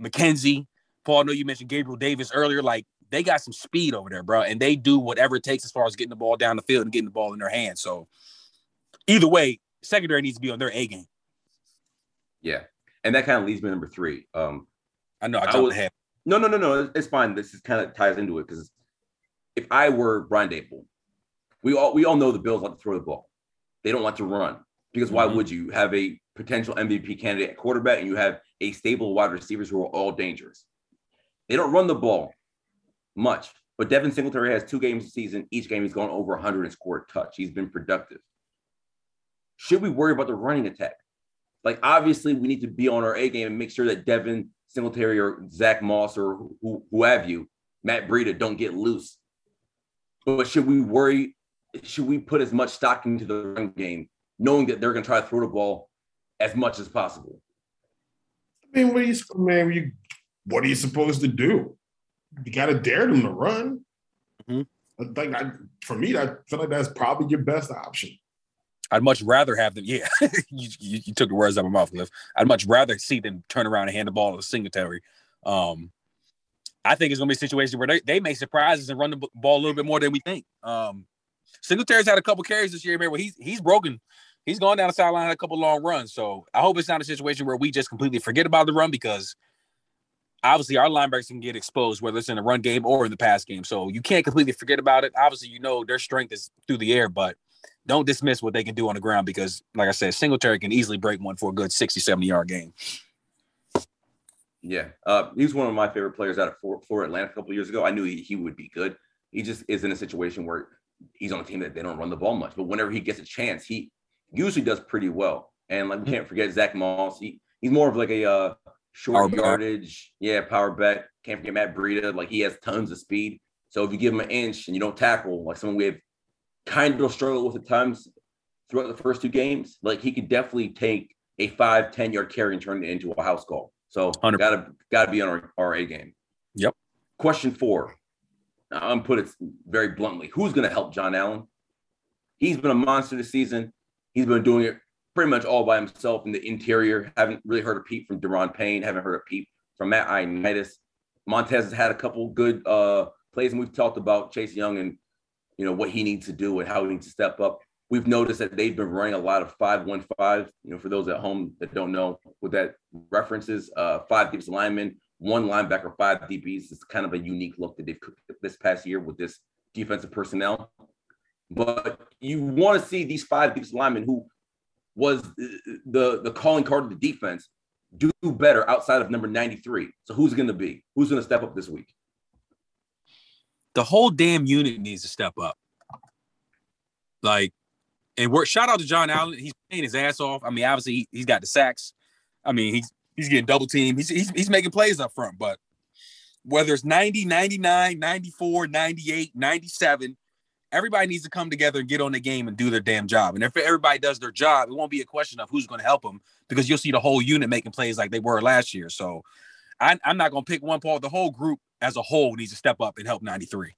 McKenzie. Paul, I know you mentioned Gabriel Davis earlier. Like, they got some speed over there, bro, and they do whatever it takes as far as getting the ball down the field and getting the ball in their hands. So either way, secondary needs to be on their A game. Yeah. And that kind of leads me to number three. Um, I know. I jumped ahead. No, no, no, no. It's fine. This is kind of ties into it because if I were Brian Daboll, we all we all know the Bills like to throw the ball. They don't like to run because mm-hmm. why would you have a potential M V P candidate at quarterback and you have a stable of wide receivers who are all dangerous? They don't run the ball much, but Devin Singletary has two games a season. Each game he's gone over one hundred and scored a touch. He's been productive. Should we worry about the running attack? Like, obviously, we need to be on our A game and make sure that Devin Singletary or Zach Moss or who, who have you, Matt Breida, don't get loose. But should we worry, should we put as much stock into the run game, knowing that they're going to try to throw the ball as much as possible? I mean, what are you, man, you, what are you supposed to do? You got to dare them to run. Mm-hmm. Like, I, for me, I feel like that's probably your best option. I'd much rather have them. Yeah, you, you, you took the words out of my mouth, Cliff. I'd much rather see them turn around and hand the ball to Singletary. Um, I think it's going to be a situation where they, they may surprise us and run the ball a little bit more than we think. Um, Singletary's had a couple carries this year, man, where he's, he's broken. He's gone down the sideline a couple long runs. So I hope it's not a situation where we just completely forget about the run because obviously our linebackers can get exposed, whether it's in the run game or in the pass game. So you can't completely forget about it. Obviously, you know their strength is through the air, but don't dismiss what they can do on the ground because, like I said, Singletary can easily break one for a good sixty, seventy-yard game. Yeah. Uh, he was one of my favorite players out of Florida Atlantic a couple years ago. I knew he, he would be good. He just is in a situation where he's on a team that they don't run the ball much. But whenever he gets a chance, he usually does pretty well. And, like, we can't forget Zach Moss. He, he's more of like a uh, short power yardage, back. yeah, power back. Can't forget Matt Breida. Like, he has tons of speed. So if you give him an inch and you don't tackle, like someone we have kind of struggled with at times throughout the first two games. Like, he could definitely take a five, ten-yard carry and turn it into a house call. So one hundred percent. gotta gotta be on our, our A game. Yep. Question four. I'm put it very bluntly. Who's gonna help Jon Allen? He's been a monster this season. He's been doing it pretty much all by himself in the interior. Haven't really heard a peep from Deron Payne. Haven't heard a peep from Matt Ioannidis. Montez has had a couple good uh, plays, and we've talked about Chase Young and, you know, what he needs to do and how he needs to step up. We've noticed that they've been running a lot of five one five. You know, for those at home that don't know what that reference is, uh, five deep linemen, one linebacker, five D Bs. It's kind of a unique look that they've cooked this past year with this defensive personnel. But you want to see these five deep linemen, who was the, the calling card of the defense, do better outside of number ninety-three. So who's going to be? Who's going to step up this week? The whole damn unit needs to step up. Like, and we're shout out to Jon Allen. He's playing his ass off. I mean, obviously he, he's got the sacks. I mean, he's he's getting double teamed. He's, he's he's making plays up front. But whether it's ninety, ninety-nine, ninety-four, ninety-eight, ninety-seven, everybody needs to come together and get on the game and do their damn job. And if everybody does their job, it won't be a question of who's going to help them because you'll see the whole unit making plays like they were last year. So I, I'm not going to pick one part. The whole group as a whole needs to step up and help ninety-three.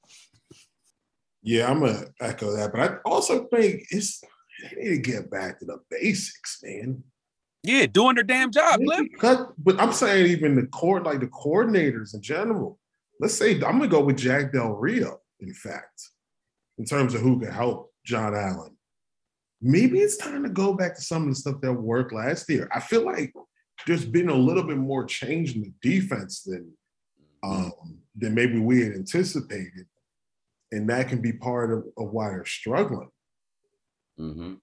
Yeah, I'm going to echo that. But I also think it's they need to get back to the basics, man. Yeah, doing their damn job, Liv. But I'm saying even the court, like the coordinators in general. Let's say I'm going to go with Jack Del Rio, in fact, in terms of who can help Jon Allen. Maybe it's time to go back to some of the stuff that worked last year. I feel like there's been a little bit more change in the defense than um, than maybe we had anticipated, and that can be part of, of why they're struggling. Mm-hmm.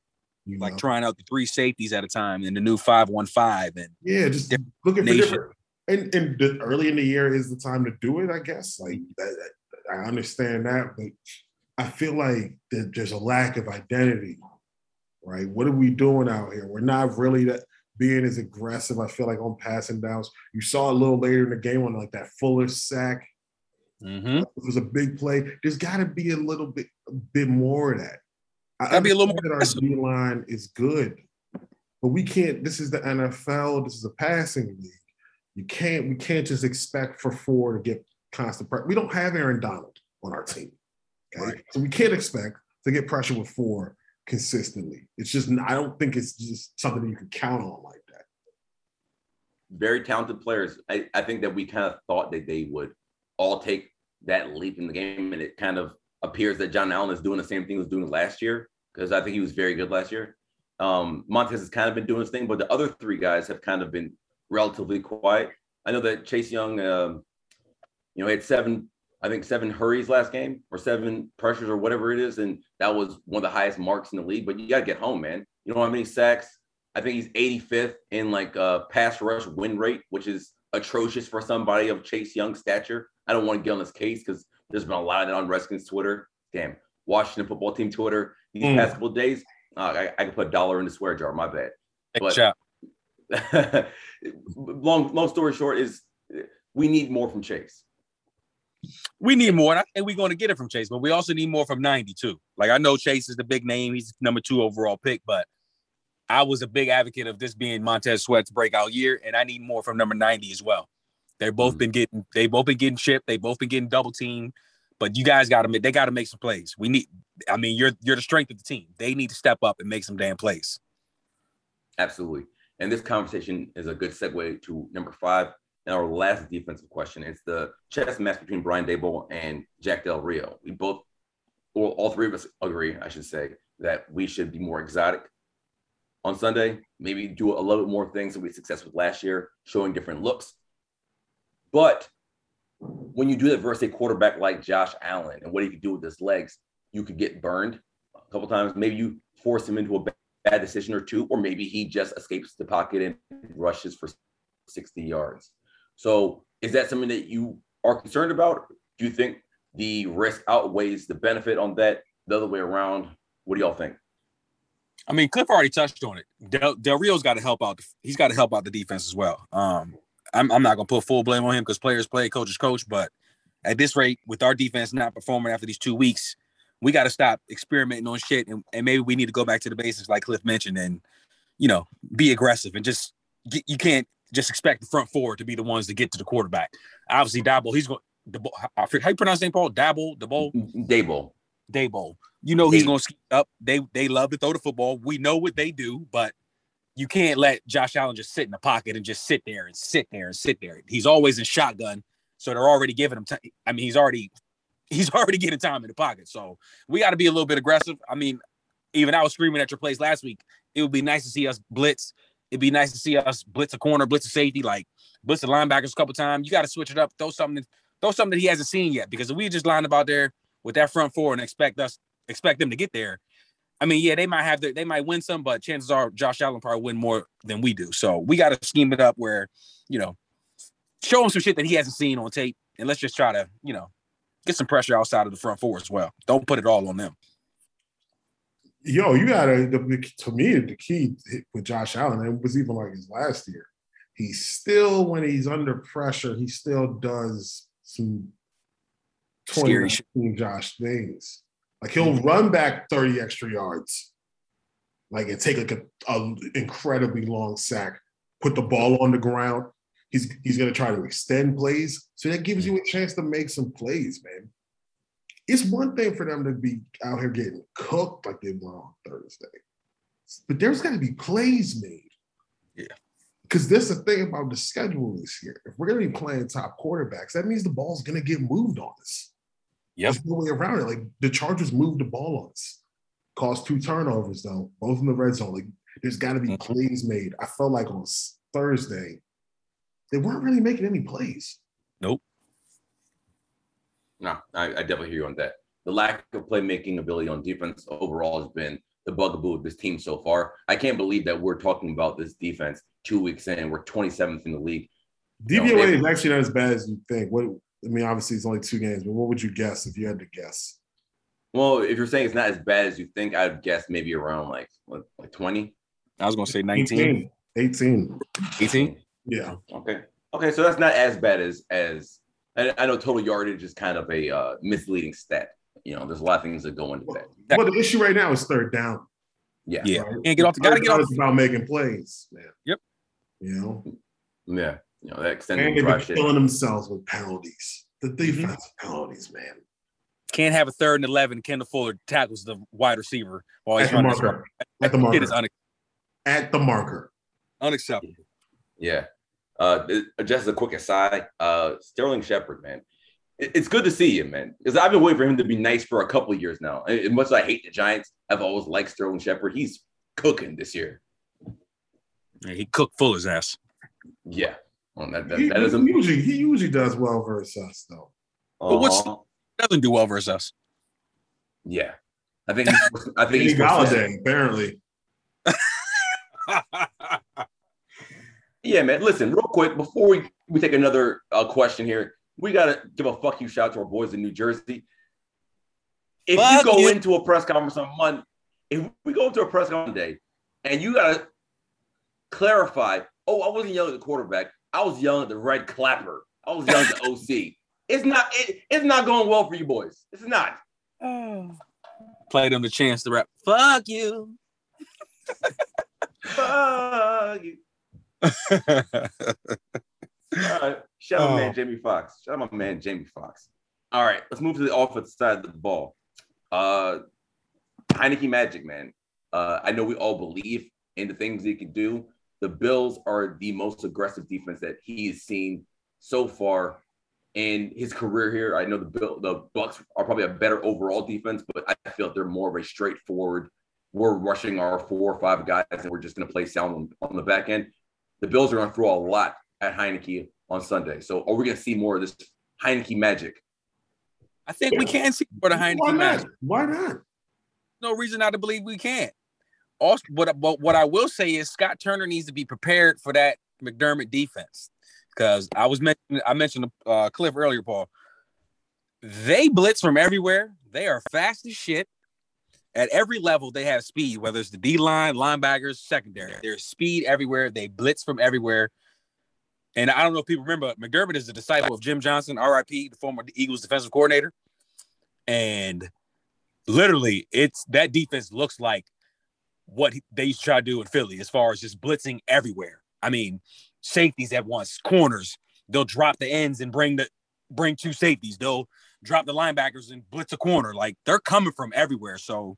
You like know? Trying out the three safeties at a time and the new five one five, and yeah, just looking for different. And and the, early in the year is the time to do it, I guess. Like I, I understand that, but I feel like that there's a lack of identity, right? What are we doing out here? We're not really that. Being as aggressive, I feel like, on passing downs. You saw a little later in the game on, like, that Fuller sack. Mm-hmm. It was a big play. There's got to be a little bit a bit more of that. I be a little more that our D-line is good, but we can't – this is the N F L. This is a passing league. You can't – we can't just expect for four to get constant pressure. We don't have Aaron Donald on our team. Okay? Right. So we can't expect to get pressure with four consistently. It's just, I don't think it's just something that you can count on like that. Very talented players. I, I think that we kind of thought that they would all take that leap in the game, and it kind of appears that Jon Allen is doing the same thing he was doing last year, because I think he was very good last year. Um, Montez has kind of been doing his thing, but the other three guys have kind of been relatively quiet. I know that Chase Young, um, you know, had seven I think seven hurries last game, or seven pressures, or whatever it is. And that was one of the highest marks in the league, but you got to get home, man. You know how many sacks? I think he's eighty-fifth in like uh pass rush win rate, which is atrocious for somebody of Chase Young's stature. I don't want to get on his case because there's been a lot of it on Redskins Twitter. Damn, Washington football team Twitter. These mm. past couple of days, uh, I, I could put a dollar in the swear jar, my bad. But, long, long story short is we need more from Chase. We need more, and I think we're going to get it from Chase, but we also need more from ninety too. Like, I know Chase is the big name. He's number two overall pick, but I was a big advocate of this being Montez Sweat's breakout year, and I need more from number ninety as well. They've both mm-hmm. been getting – they've both been getting chipped. They've both been getting double-teamed, but you guys got to – they got to make some plays. We need – I mean, you're you're the strength of the team. They need to step up and make some damn plays. Absolutely. And this conversation is a good segue to number five. And our last defensive question is the chess match between Brian Daboll and Jack Del Rio. We both, or all three of us agree, I should say, that we should be more exotic on Sunday, maybe do a little bit more things that we had success with last year, showing different looks. But when you do that versus a quarterback like Josh Allen and what he could do with his legs, you could get burned a couple times. Maybe you force him into a bad decision or two, or maybe he just escapes the pocket and rushes for sixty yards. So is that something that you are concerned about? Do you think the risk outweighs the benefit on that, the other way around? What do y'all think? I mean, Cliff already touched on it. Del, Del Rio's got to help out. He's got to help out the defense as well. Um, I'm, I'm not going to put full blame on him because players play, coaches coach. But at this rate, with our defense not performing after these two weeks, we got to stop experimenting on shit. And, and maybe we need to go back to the basics like Cliff mentioned and, you know, be aggressive and just – you can't – just expect the front four to be the ones to get to the quarterback. Obviously, Daboll, he's going to – how you pronounce Saint Paul? Daboll? Daboll? Daboll. Daboll. You know he's going to ski up. They they love to throw the football. We know what they do, but you can't let Josh Allen just sit in the pocket and just sit there and sit there and sit there. He's always in shotgun, so they're already giving him time. I mean, he's already he's already getting time in the pocket, so we got to be a little bit aggressive. I mean, even I was screaming at your place last week. It would be nice to see us blitz. It'd be nice to see us blitz a corner, blitz a safety, like blitz the linebackers a couple times. You got to switch it up, throw something, throw something that he hasn't seen yet. Because if we just lined up out there with that front four and expect us, expect them to get there. I mean, yeah, they might have their, they might win some, but chances are Josh Allen probably win more than we do. So we got to scheme it up where, you know, show him some shit that he hasn't seen on tape, and let's just try to, you know, get some pressure outside of the front four as well. Don't put it all on them. Yo, you got to, to me, the key with Josh Allen, it was even like his last year. He still, when he's under pressure, he still does some twenty nineteen Josh things. Like, he'll run back thirty extra yards. Like, and take like an incredibly long sack, put the ball on the ground. He's he's going to try to extend plays. So that gives you a chance to make some plays, man. It's one thing for them to be out here getting cooked like they were on Thursday. But there's going to be plays made. Yeah. Because that's the thing about the schedule this year. If we're going to be playing top quarterbacks, that means the ball's going to get moved on us. Yep. There's no way around it. Like, the Chargers moved the ball on us. Caused two turnovers, though, both in the red zone. Like, there's got to be mm-hmm. plays made. I felt like on Thursday, they weren't really making any plays. Nope. No, I, I definitely hear you on that. The lack of playmaking ability on defense overall has been the bugaboo of this team so far. I can't believe that we're talking about this defense two weeks in. We're twenty-seventh in the league. D V O A you know, is actually not as bad as you think. What I mean, obviously, it's only two games, but what would you guess if you had to guess? Well, if you're saying it's not as bad as you think, I'd guess maybe around like what, like twenty. I was going to say nineteen. eighteen. eighteen? Yeah. Okay. Okay, so that's not as bad as as I, I know total yardage is kind of a uh, misleading stat. You know, there's a lot of things that go into that. But well, the issue right now is third down. Yeah. Yeah. Right? And get off the gotta get off the about making plays, man. Yep. You know? Yeah. You know, that extended drive shit. They've been killing themselves with penalties. The defensive mm-hmm. penalties, man. Can't have a third and eleven. Kendall Fuller tackles the wide receiver while he's running. At the marker. It is unacceptable. At the marker. Unacceptable. Yeah. Uh, just a quick aside, uh, Sterling Shepard, man. It's good to see him, man, because I've been waiting for him to be nice for a couple of years now. As much as I hate the Giants, I've always liked Sterling Shepard. He's cooking this year. Yeah, he cooked Fuller's ass. Yeah. Well, that, that, he, that is a- he, usually, he usually does well versus us, though. Uh-huh. But what's doesn't do well versus us? Yeah. I think he's, I think he's holiday, apparently. Yeah, man. Listen, real quick, before we, we take another uh, question here, we got to give a fuck you shout to our boys in New Jersey. If fuck you go you. into a press conference on Monday, if we go into a press conference Monday and you got to clarify, oh, I wasn't yelling at the quarterback. I was yelling at the red clapper. I was yelling at the O C. It's not it, It's not going well for you boys. It's not. Oh. Play them the chance to rap. Fuck you. Fuck you. uh, shout out oh. my man Jamie Foxx. Shout out my man Jamie Foxx. All right, let's move to the offensive side of the ball. Uh, Heinicke Magic, man. Uh, I know we all believe in the things he can do. The Bills are the most aggressive defense that he's seen so far in his career here. I know the Bill, the Bucks are probably a better overall defense, but I feel they're more of a straightforward. We're rushing our four or five guys, and we're just going to play sound on, on the back end. The Bills are going to throw a lot at Heinicke on Sunday. So are we going to see more of this Heinicke magic? I think yeah. we can see more of the Heinicke Why magic. Why not? No reason not to believe we can. Also, what, what, what I will say is Scott Turner needs to be prepared for that McDermott defense. Because I was mentioning, I mentioned uh, Cliff earlier, Paul. They blitz from everywhere. They are fast as shit. At every level, they have speed, whether it's the D-line, linebackers, secondary. There's speed everywhere. They blitz from everywhere. And I don't know if people remember, McDermott is the disciple of Jim Johnson, R I P, the former Eagles defensive coordinator. And literally, it's that defense looks like what they used to try to do in Philly as far as just blitzing everywhere. I mean, safeties at once, corners. They'll drop the ends and bring the bring two safeties. They'll drop the linebackers and blitz a corner. Like, they're coming from everywhere. So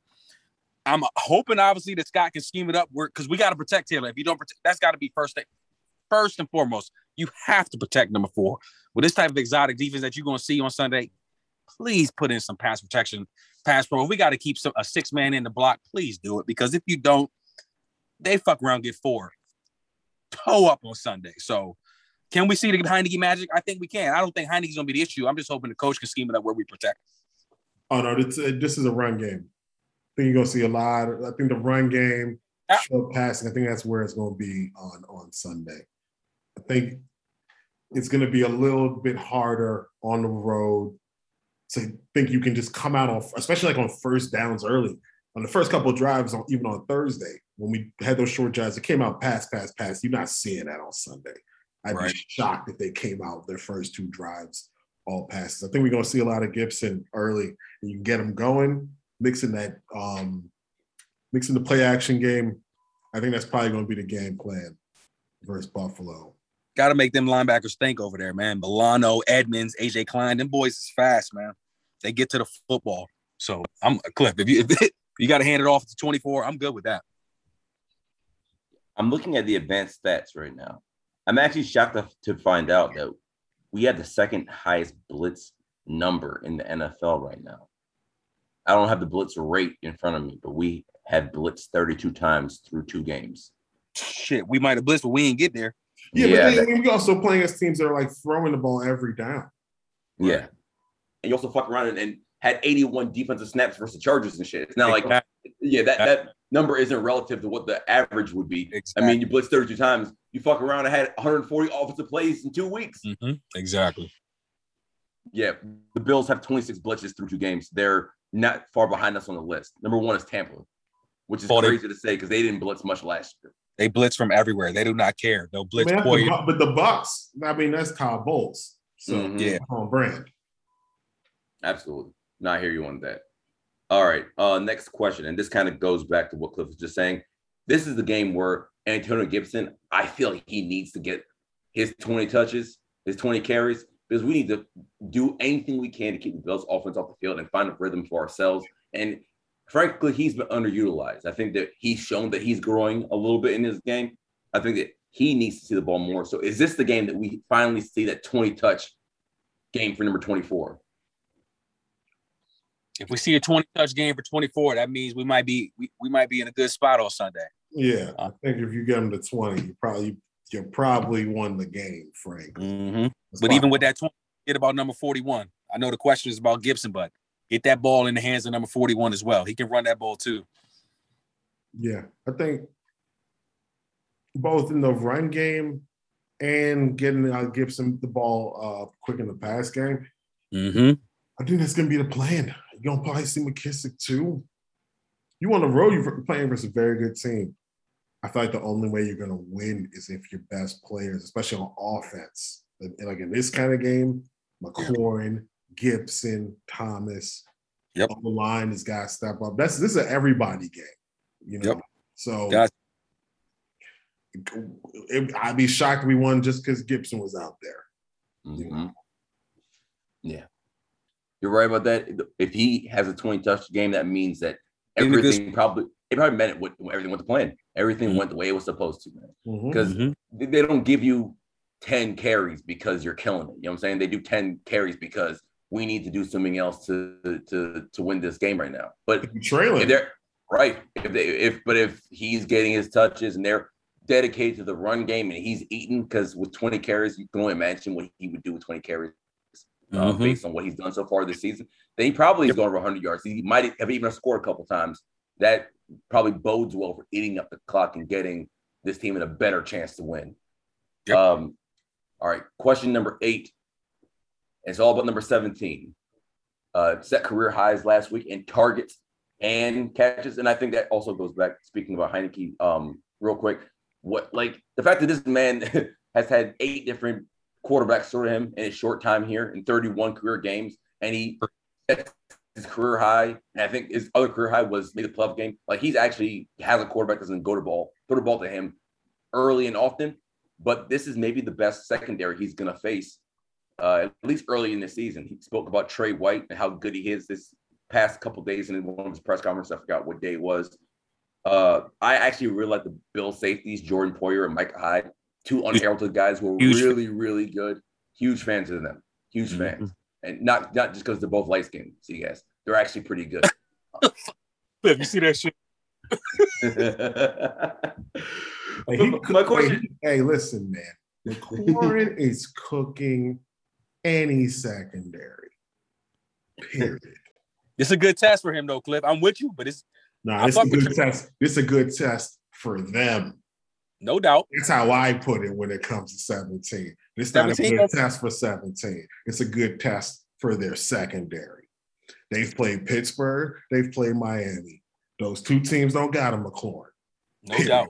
I'm hoping, obviously, that Scott can scheme it up because we got to protect Taylor. If you don't protect, that's got to be first thing. First and foremost, you have to protect number four. With this type of exotic defense that you're going to see on Sunday, please put in some pass protection, pass pro. If we got to keep some, a six-man in the block, please do it, because if you don't, they fuck around, get four. Toe up on Sunday. So can we see the Heinicke magic? I think we can. I don't think Heinicke's going to be the issue. I'm just hoping the coach can scheme it up where we protect. Oh, no, this, uh, this is a run game. I think you're going to see a lot. I think the run game, ah. short passing, I think that's where it's going to be on, on Sunday. I think it's going to be a little bit harder on the road to think you can just come out on, especially like on first downs early. On the first couple of drives, on, even on Thursday, when we had those short drives, it came out pass, pass, pass. You're not seeing that on Sunday. I'd right. be shocked if they came out their first two drives all passes. I think we're going to see a lot of Gibson early. You can get him going, mixing that, um, mixing the play action game. I think that's probably going to be the game plan versus Buffalo. Got to make them linebackers think over there, man. Milano, Edmonds, A J Klein, them boys is fast, man. They get to the football. So I'm a clip. If you if you got to hand it off to twenty-four, I'm good with that. I'm looking at the advanced stats right now. I'm actually shocked to find out that we have the second highest blitz number in the N F L right now. I don't have the blitz rate in front of me, but we have blitzed thirty-two times through two games. Shit, we might have blitzed, but we didn't get there. Yeah, yeah, but then we also playing as teams that are like throwing the ball every down. Yeah. Right. And you also fuck around and, and had eighty-one defensive snaps versus Chargers and shit. It's not exactly. like, yeah, that, that number isn't relative to what the average would be. Exactly. I mean, you blitz thirty-two times, you fuck around and had one hundred forty offensive plays in two weeks. Mm-hmm. Exactly. Yeah. The Bills have twenty-six blitzes through two games. They're not far behind us on the list. Number one is Tampa, which is forty crazy to say because they didn't blitz much last year. They blitz from everywhere. They do not care. They'll blitz I mean, for you. The, but the Bucs, I mean, that's Kyle Bowles. So, mm-hmm. yeah. On brand. Absolutely. No, I hear you on that. All right. Uh, next question. And this kind of goes back to what Cliff was just saying. This is the game where Antonio Gibson, I feel like he needs to get his twenty touches, his twenty carries, because we need to do anything we can to keep the Bills' offense off the field and find a rhythm for ourselves. And frankly, he's been underutilized. I think that he's shown that he's growing a little bit in this game. I think that he needs to see the ball more. So is this the game that we finally see that twenty-touch game for number twenty-four? If we see a twenty-touch game for twenty-four, that means we might be we, we might be in a good spot on Sunday. Yeah, I think if you get him to twenty, you probably you probably won the game, frankly. Mm-hmm. But even with that twenty, get about number forty-one. I know the question is about Gibson, but get that ball in the hands of number forty-one as well. He can run that ball too. Yeah, I think both in the run game and getting uh, Gibson the ball uh, quick in the pass game. Mm-hmm. I think that's going to be the plan. You're going to probably see McKissick too. You on the road, you're playing versus a very good team. I feel like the only way you're going to win is if your best players, especially on offense, like in this kind of game, McLaurin, Gibson, Thomas, yep. on the line has got to step up. That's this is an everybody game, you know. Yep. So gotcha. it, I'd be shocked if we won just because Gibson was out there. Mm-hmm. You know? Yeah, you're right about that. If he has a twenty-touch game, that means that everything probably it probably meant it with, everything went to plan. Everything mm-hmm. went the way it was supposed to, man. Because mm-hmm. mm-hmm. they don't give you ten carries because you're killing it. You know what I'm saying? They do ten carries because we need to do something else to to to win this game right now. But trailing, right? If they, if but if he's getting his touches and they're dedicated to the run game and he's eating, because with twenty carries, you can only imagine what he would do with twenty carries uh, mm-hmm. based on what he's done so far this season. Then he probably is going over one hundred yards. He might have even scored a couple times. That probably bodes well for eating up the clock and getting this team in a better chance to win. Yep. Um, all right, question number eight. It's all about number seventeen. Uh, set career highs last week in targets and catches. And I think that also goes back, speaking about Heinicke, um, real quick, what like the fact that this man has had eight different quarterbacks through him in a short time here in thirty-one career games, and he sets his career high. And I think his other career high was maybe the playoff game. Like he's actually has a quarterback that doesn't go to ball, throw the ball to him early and often. But this is maybe the best secondary he's going to face. Uh, at least early in the season, he spoke about Trey White and how good he is this past couple days. And in one of his press conferences, I forgot what day it was. Uh, I actually really like the Bills safeties, Jordan Poyer and Micah Hyde, two unheralded guys who are Huge. really, really good. Huge fans of them. Huge mm-hmm. fans, and not not just because they're both light skinned. See, guys, they're actually pretty good. You see that shit? Like he, my question. Hey, listen, man. McLaurin is cooking any secondary. Period. It's a good test for him, though, Cliff. I'm with you, but it's nah, it's a good test. It's a good test for them. No doubt. That's how I put it when it comes to seventeen. It's not a good test for seventeen. It's a good test for their secondary. They've played Pittsburgh. They've played Miami. Those two teams don't got a McLaurin. No doubt.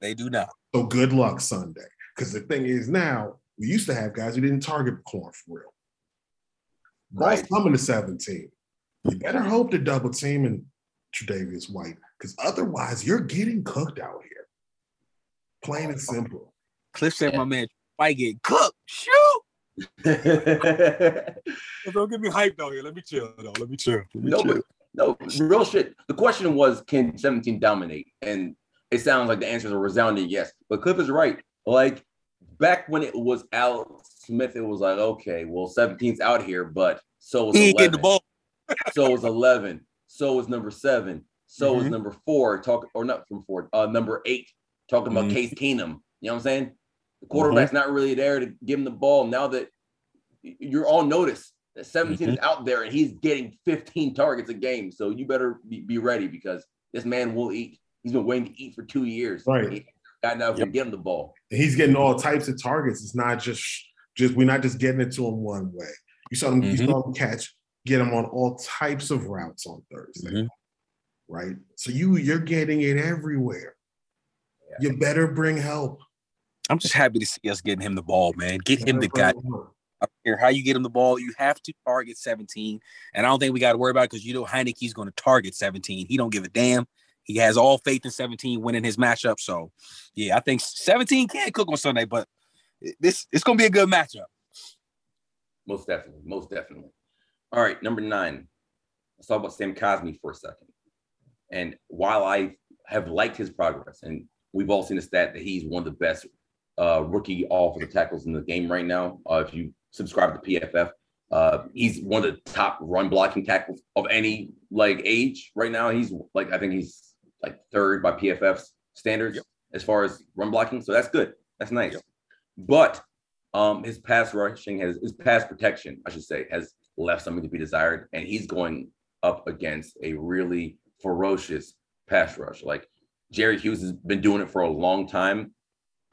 They do not. So good luck Sunday. Because the thing is now, we used to have guys who didn't target McLaurin for real. Right. Coming to seventeen. You better hope to double team and Tre'Davious White, because otherwise you're getting cooked out here. Plain and simple. Cliff said, my man, might get cooked. Shoot. Don't get me hyped out here. Let me chill, though. Let me chill. Let me no, chill. no, real shit. The question was, can seventeen dominate? And it sounds like the answer is a resounding yes. But Cliff is right. Like, back when it was Al Smith, it was like, okay, well, seventeen's out here, but so is he eleven. The ball. So is eleven. So is number seven. So mm-hmm. is number four. Talk or not from four. Uh, number eight. Talking about mm-hmm. Case Keenum. You know what I'm saying? The quarterback's mm-hmm. not really there to give him the ball. Now that you're on notice that seventeen mm-hmm. is out there and he's getting fifteen targets a game. So you better be, be ready because this man will eat. He's been waiting to eat for two years. Right. He got now yep. get him the ball. He's getting all types of targets. It's not just, just we're not just getting it to him one way. You saw him, mm-hmm. you saw him catch, get him on all types of routes on Thursday. Mm-hmm. Right? So you, you're getting it everywhere. Yeah. You better bring help. I'm just happy to see us getting him the ball, man. Get him the guy. I don't care how you get him the ball. You have to target seventeen. And I don't think we got to worry about it because you know Heinicke's going to target seventeen. He don't give a damn. He has all faith in seventeen winning his matchup. So, yeah, I think seventeen can cook on Sunday, but this it's going to be a good matchup. Most definitely. Most definitely. All right, number nine. Let's talk about Sam Cosmi for a second. And while I have liked his progress, and we've all seen the stat that he's one of the best Uh, rookie offensive tackles in the game right now. Uh, if you subscribe to P F F, uh, he's one of the top run blocking tackles of any like age right now. He's like I think he's like third by P F F's standards yep. as far as run blocking. So that's good. That's nice. Yep. But um, his pass rushing has his pass protection, I should say, has left something to be desired, and he's going up against a really ferocious pass rush. Like Jerry Hughes has been doing it for a long time.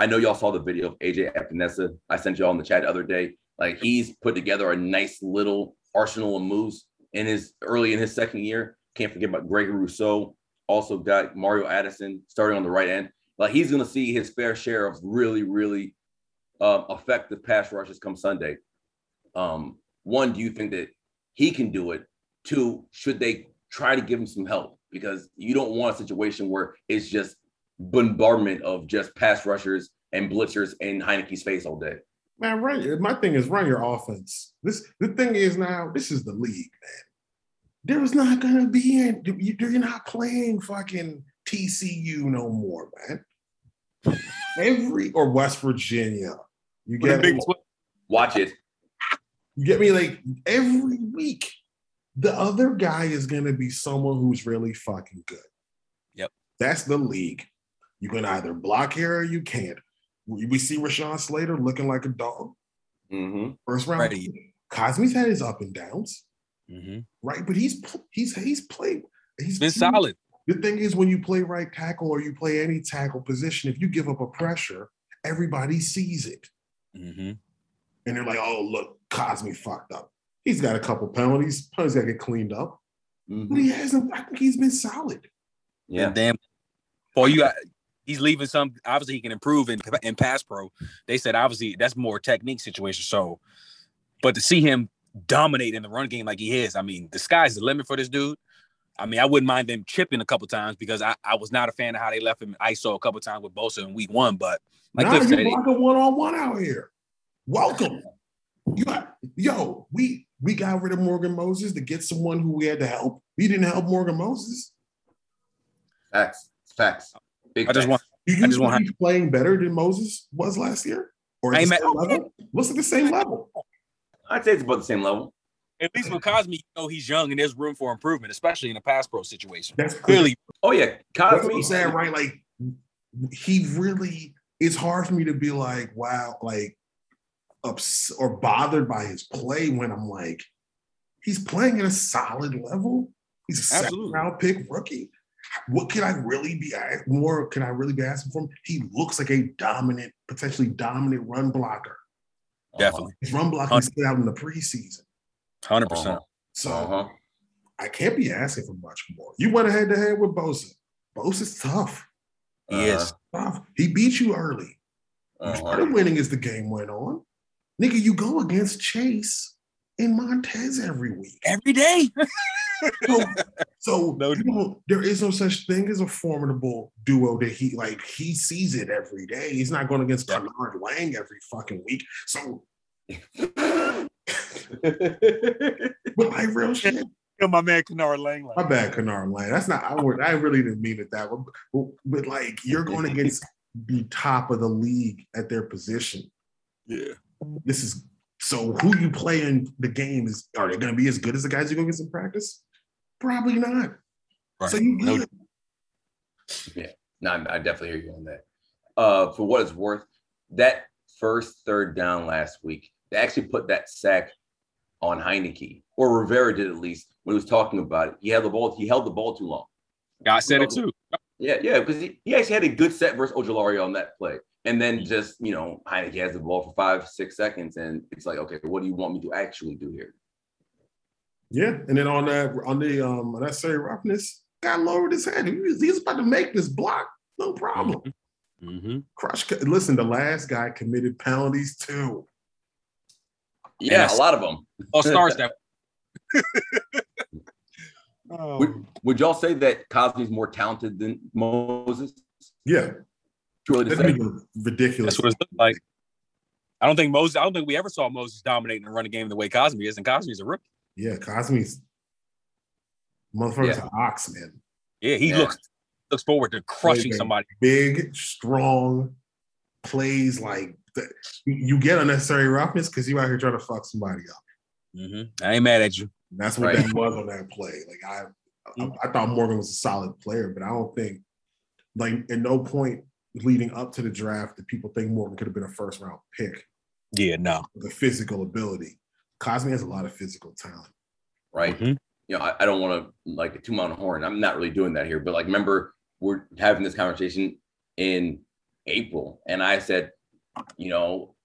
I know y'all saw the video of A J Epinesa. I sent y'all in the chat the other day. Like he's put together a nice little arsenal of moves in his early in his second year. Can't forget about Gregory Rousseau. Also got Mario Addison starting on the right end. Like he's going to see his fair share of really, really uh, effective pass rushes come Sunday. Um, one, do you think that he can do it? Two, should they try to give him some help? Because you don't want a situation where it's just bombardment of just pass rushers and blitzers in Heinicke's face all day. Man, right. My thing is run your offense. This the thing is now, this is the league, man. There is not gonna be in you're not playing fucking T C U no more, man. Every or West Virginia. You get me? Watch it. You get me like every week. The other guy is gonna be someone who's really fucking good. Yep. That's the league. You can either block here or you can't. We see Rashawn Slater looking like a dog. Mm-hmm. First round. Right. Cosmi's had his up and downs, mm-hmm. right? But he's he's he's played. He's been he, solid. The thing is, when you play right tackle or you play any tackle position, if you give up a pressure, everybody sees it, mm-hmm. and they're like, "Oh, look, Cosmi fucked up. He's got a couple penalties. Penalties got to get cleaned up." Mm-hmm. But he hasn't. I think he's been solid. Yeah, and damn. Boy, you got. He's leaving some. Obviously, he can improve in, in pass pro. They said obviously that's more technique situation. So, but to see him dominate in the run game like he is, I mean, the sky's the limit for this dude. I mean, I wouldn't mind them chipping a couple times because I, I was not a fan of how they left him in I S O a couple times with Bosa in week one. But like, now you're blocking one on one out here. Welcome, you got, yo. We we got rid of Morgan Moses to get someone who we had to help. We didn't help Morgan Moses. Facts. Facts. Big I just want. Do you I just want he's playing better than Moses was last year, or at the same level? What's at the same level? I'd say it's about the same level. At least with Cosmi, you know he's young and there's room for improvement, especially in a pass pro situation. That's clearly. Oh yeah, Cosmi. I'm saying right, like he really. It's hard for me to be like, wow, like, ups or bothered by his play when I'm like, he's playing at a solid level. He's a second round pick rookie. What can I really be more? Can I really be asking for him? He looks like a dominant, potentially dominant run blocker. Definitely, uh, his run blocking stood out in the preseason. Hundred percent. So uh-huh. I can't be asking for much more. You went head to head with Bosa. Bosa's tough. He is tough. He beat you early. Uh-huh. You started winning as the game went on. Nigga, you go against Chase and Montez every week, every day. so so no duo, there is no such thing as a formidable duo that he like he sees it every day. He's not going against yeah. Kennard Lang every fucking week. So but I real shit. My man Kennard Lang. Like my bad, Kennard Lang. That's not I word. I really didn't mean it that way. But, but like you're going against the top of the league at their position. Yeah. This is so who you play in the game is are they going to be as good as the guys you go against in practice? Probably not. Right. So you no, yeah. No, I definitely hear you on that. Uh, for what it's worth, that first third down last week, they actually put that sack on Heinicke, or Rivera did at least when he was talking about it. He had the ball. He held the ball too long. I said it too. Yeah, yeah, because he, he actually had a good set versus Ojolari on that play. And then just, you know, Heinicke has the ball for five, six seconds, and it's like, okay, what do you want me to actually do here? Yeah, and then on that, on the um, unnecessary roughness, guy lowered his head. He was, he was about to make this block, no problem. Mm-hmm. Mm-hmm. Crush. Listen, the last guy committed penalties too. Yeah, a lot of them. Oh, stars that. oh. Would, would y'all say that Cosmi's more talented than Moses? Yeah. Really that's ridiculous. That's what it's like. I don't think Moses. I don't think we ever saw Moses dominating the running game the way Cosmi is, and Cosmi's a rookie. Yeah, Cosmi's motherfucker's yeah. an ox, man. Yeah, he yeah. looks looks forward to crushing somebody. Big, strong plays like the, you get unnecessary roughness because you out here trying to fuck somebody up. Mm-hmm. I ain't mad at you. And that's what right. that was on that play. Like I, mm-hmm. I, I thought Morgan was a solid player, but I don't think like at no point leading up to the draft that people think Morgan could have been a first round pick. Yeah, no. The physical ability. Cosmi has a lot of physical talent. Right. Mm-hmm. You know, I, I don't want to like toot my own horn. I'm not really doing that here, but like, remember we're having this conversation in April. And I said, you know,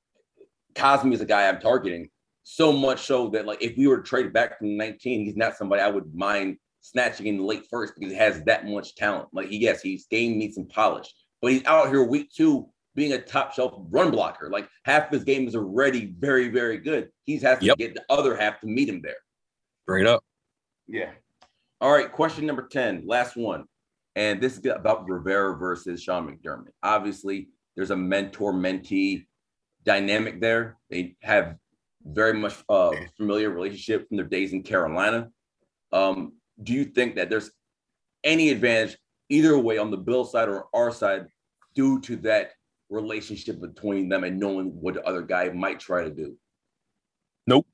Cosmi is a guy I'm targeting so much so that like, if we were to trade back from nineteen, he's not somebody I would mind snatching in the late first because he has that much talent. Like he, yes, he's game needs some polish, but he's out here week two being a top shelf run blocker. Like half of his game is already very, very good. He's has to yep. get the other half to meet him there. Straight up. Yeah. All right. Question number ten, last one. And this is about Rivera versus Sean McDermott. Obviously, there's a mentor-mentee dynamic there. They have very much a uh, familiar relationship from their days in Carolina. Um, do you think that there's any advantage either way on the Bill side or our side due to that relationship between them and knowing what the other guy might try to do? Nope.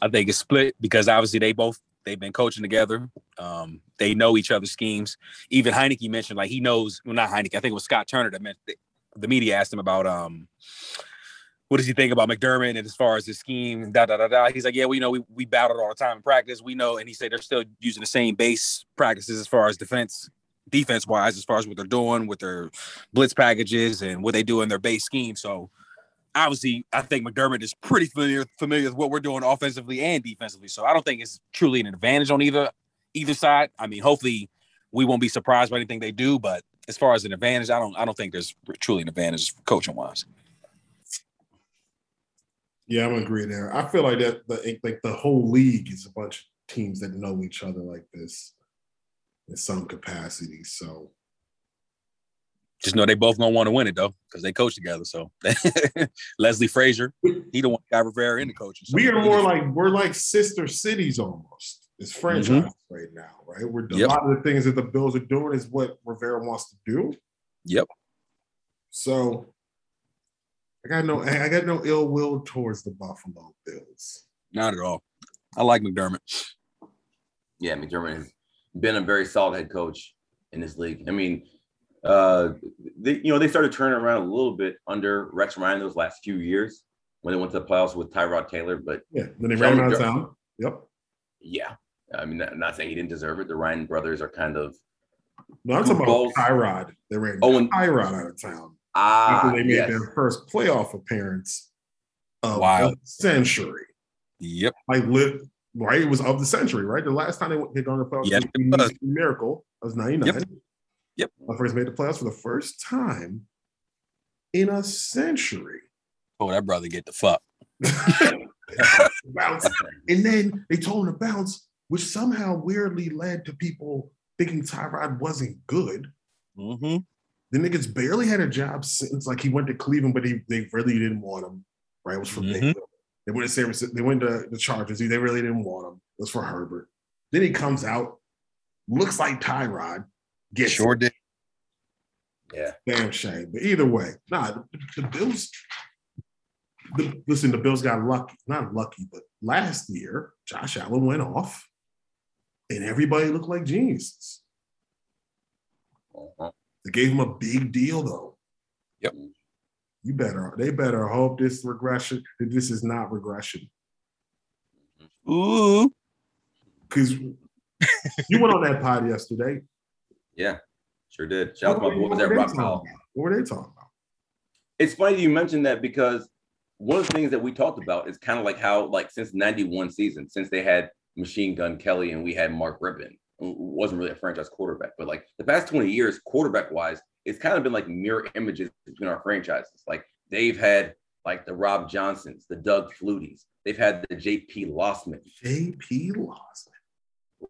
I think it's split because obviously they both, they've been coaching together. Um, they know each other's schemes. Even Heinicke mentioned, like, he knows, well, not Heinicke, I think it was Scott Turner that meant that the media asked him about um, what does he think about McDermott and as far as his scheme, da, da, da, da. He's like, yeah, well, you know, we, we battled all the time in practice. We know, and he said they're still using the same base practices as far as defense, defense-wise, as far as what they're doing with their blitz packages and what they do in their base scheme. So, obviously, I think McDermott is pretty familiar, familiar with what we're doing offensively and defensively. So I don't think it's truly an advantage on either either side. I mean, hopefully we won't be surprised by anything they do. But as far as an advantage, I don't I don't think there's truly an advantage coaching-wise. Yeah, I'm agree there. I feel like that the like the whole league is a bunch of teams that know each other like this in some capacity. So just know they both gonna want to win it though, because they coach together. So Leslie Frazier, he don't want Guy Rivera in the coaching. So we are more like we're like sister cities almost. It's franchise mm-hmm. right now, right? We're yep. a lot of the things that the Bills are doing is what Rivera wants to do. Yep. So I got no, I got no ill will towards the Buffalo Bills. Not at all. I like McDermott. Yeah, McDermott has been a very solid head coach in this league. I mean. Uh, they, you know, they started turning around a little bit under Rex Ryan those last few years when they went to the playoffs with Tyrod Taylor. But yeah, when they ran out of town. Yep. Yeah, I mean, I'm not saying he didn't deserve it. The Ryan brothers are kind of. No, I'm talking about Tyrod. They ran oh, and, Tyrod out of town ah, after they made yes. their first playoff appearance of the century. Yep. Like lit, right? It was of the century, right? The last time they went, they gone to the playoffs, yes, it was a miracle. It was ninety-nine. Yep. Yep. My first made the playoffs for the first time in a century. Oh, that brother get the fuck. Bounce. And then they told him to bounce which somehow weirdly led to people thinking Tyrod wasn't good. Mm-hmm. The niggas barely had a job since, like, he went to Cleveland, but they, they really didn't want him, right? It was from mm-hmm. They went to San Francisco. They went to the Chargers. They really didn't want him. It was for Herbert. Then he comes out, looks like Tyrod. Gets sure it. Did. Yeah. Damn shame. But either way, nah, the, the Bills, the, listen, the Bills got lucky. Not lucky, but last year, Josh Allen went off, and everybody looked like geniuses. Uh-huh. They gave him a big deal, though. Yep. You better, they better hope this regression, that this is not regression. Ooh. Because you went on that pod yesterday. Yeah, sure did. Shout out to my boys at Rock Hall. What were they talking about? It's funny you mentioned that, because one of the things that we talked about is kind of like how, like, since ninety-one season, since they had Machine Gun Kelly and we had Mark Rippon, who wasn't really a franchise quarterback, but like the past twenty years, quarterback-wise, it's kind of been like mirror images between our franchises. Like they've had like the Rob Johnsons, the Doug Flutys. They've had the J P. Lossman. J P. Lossman.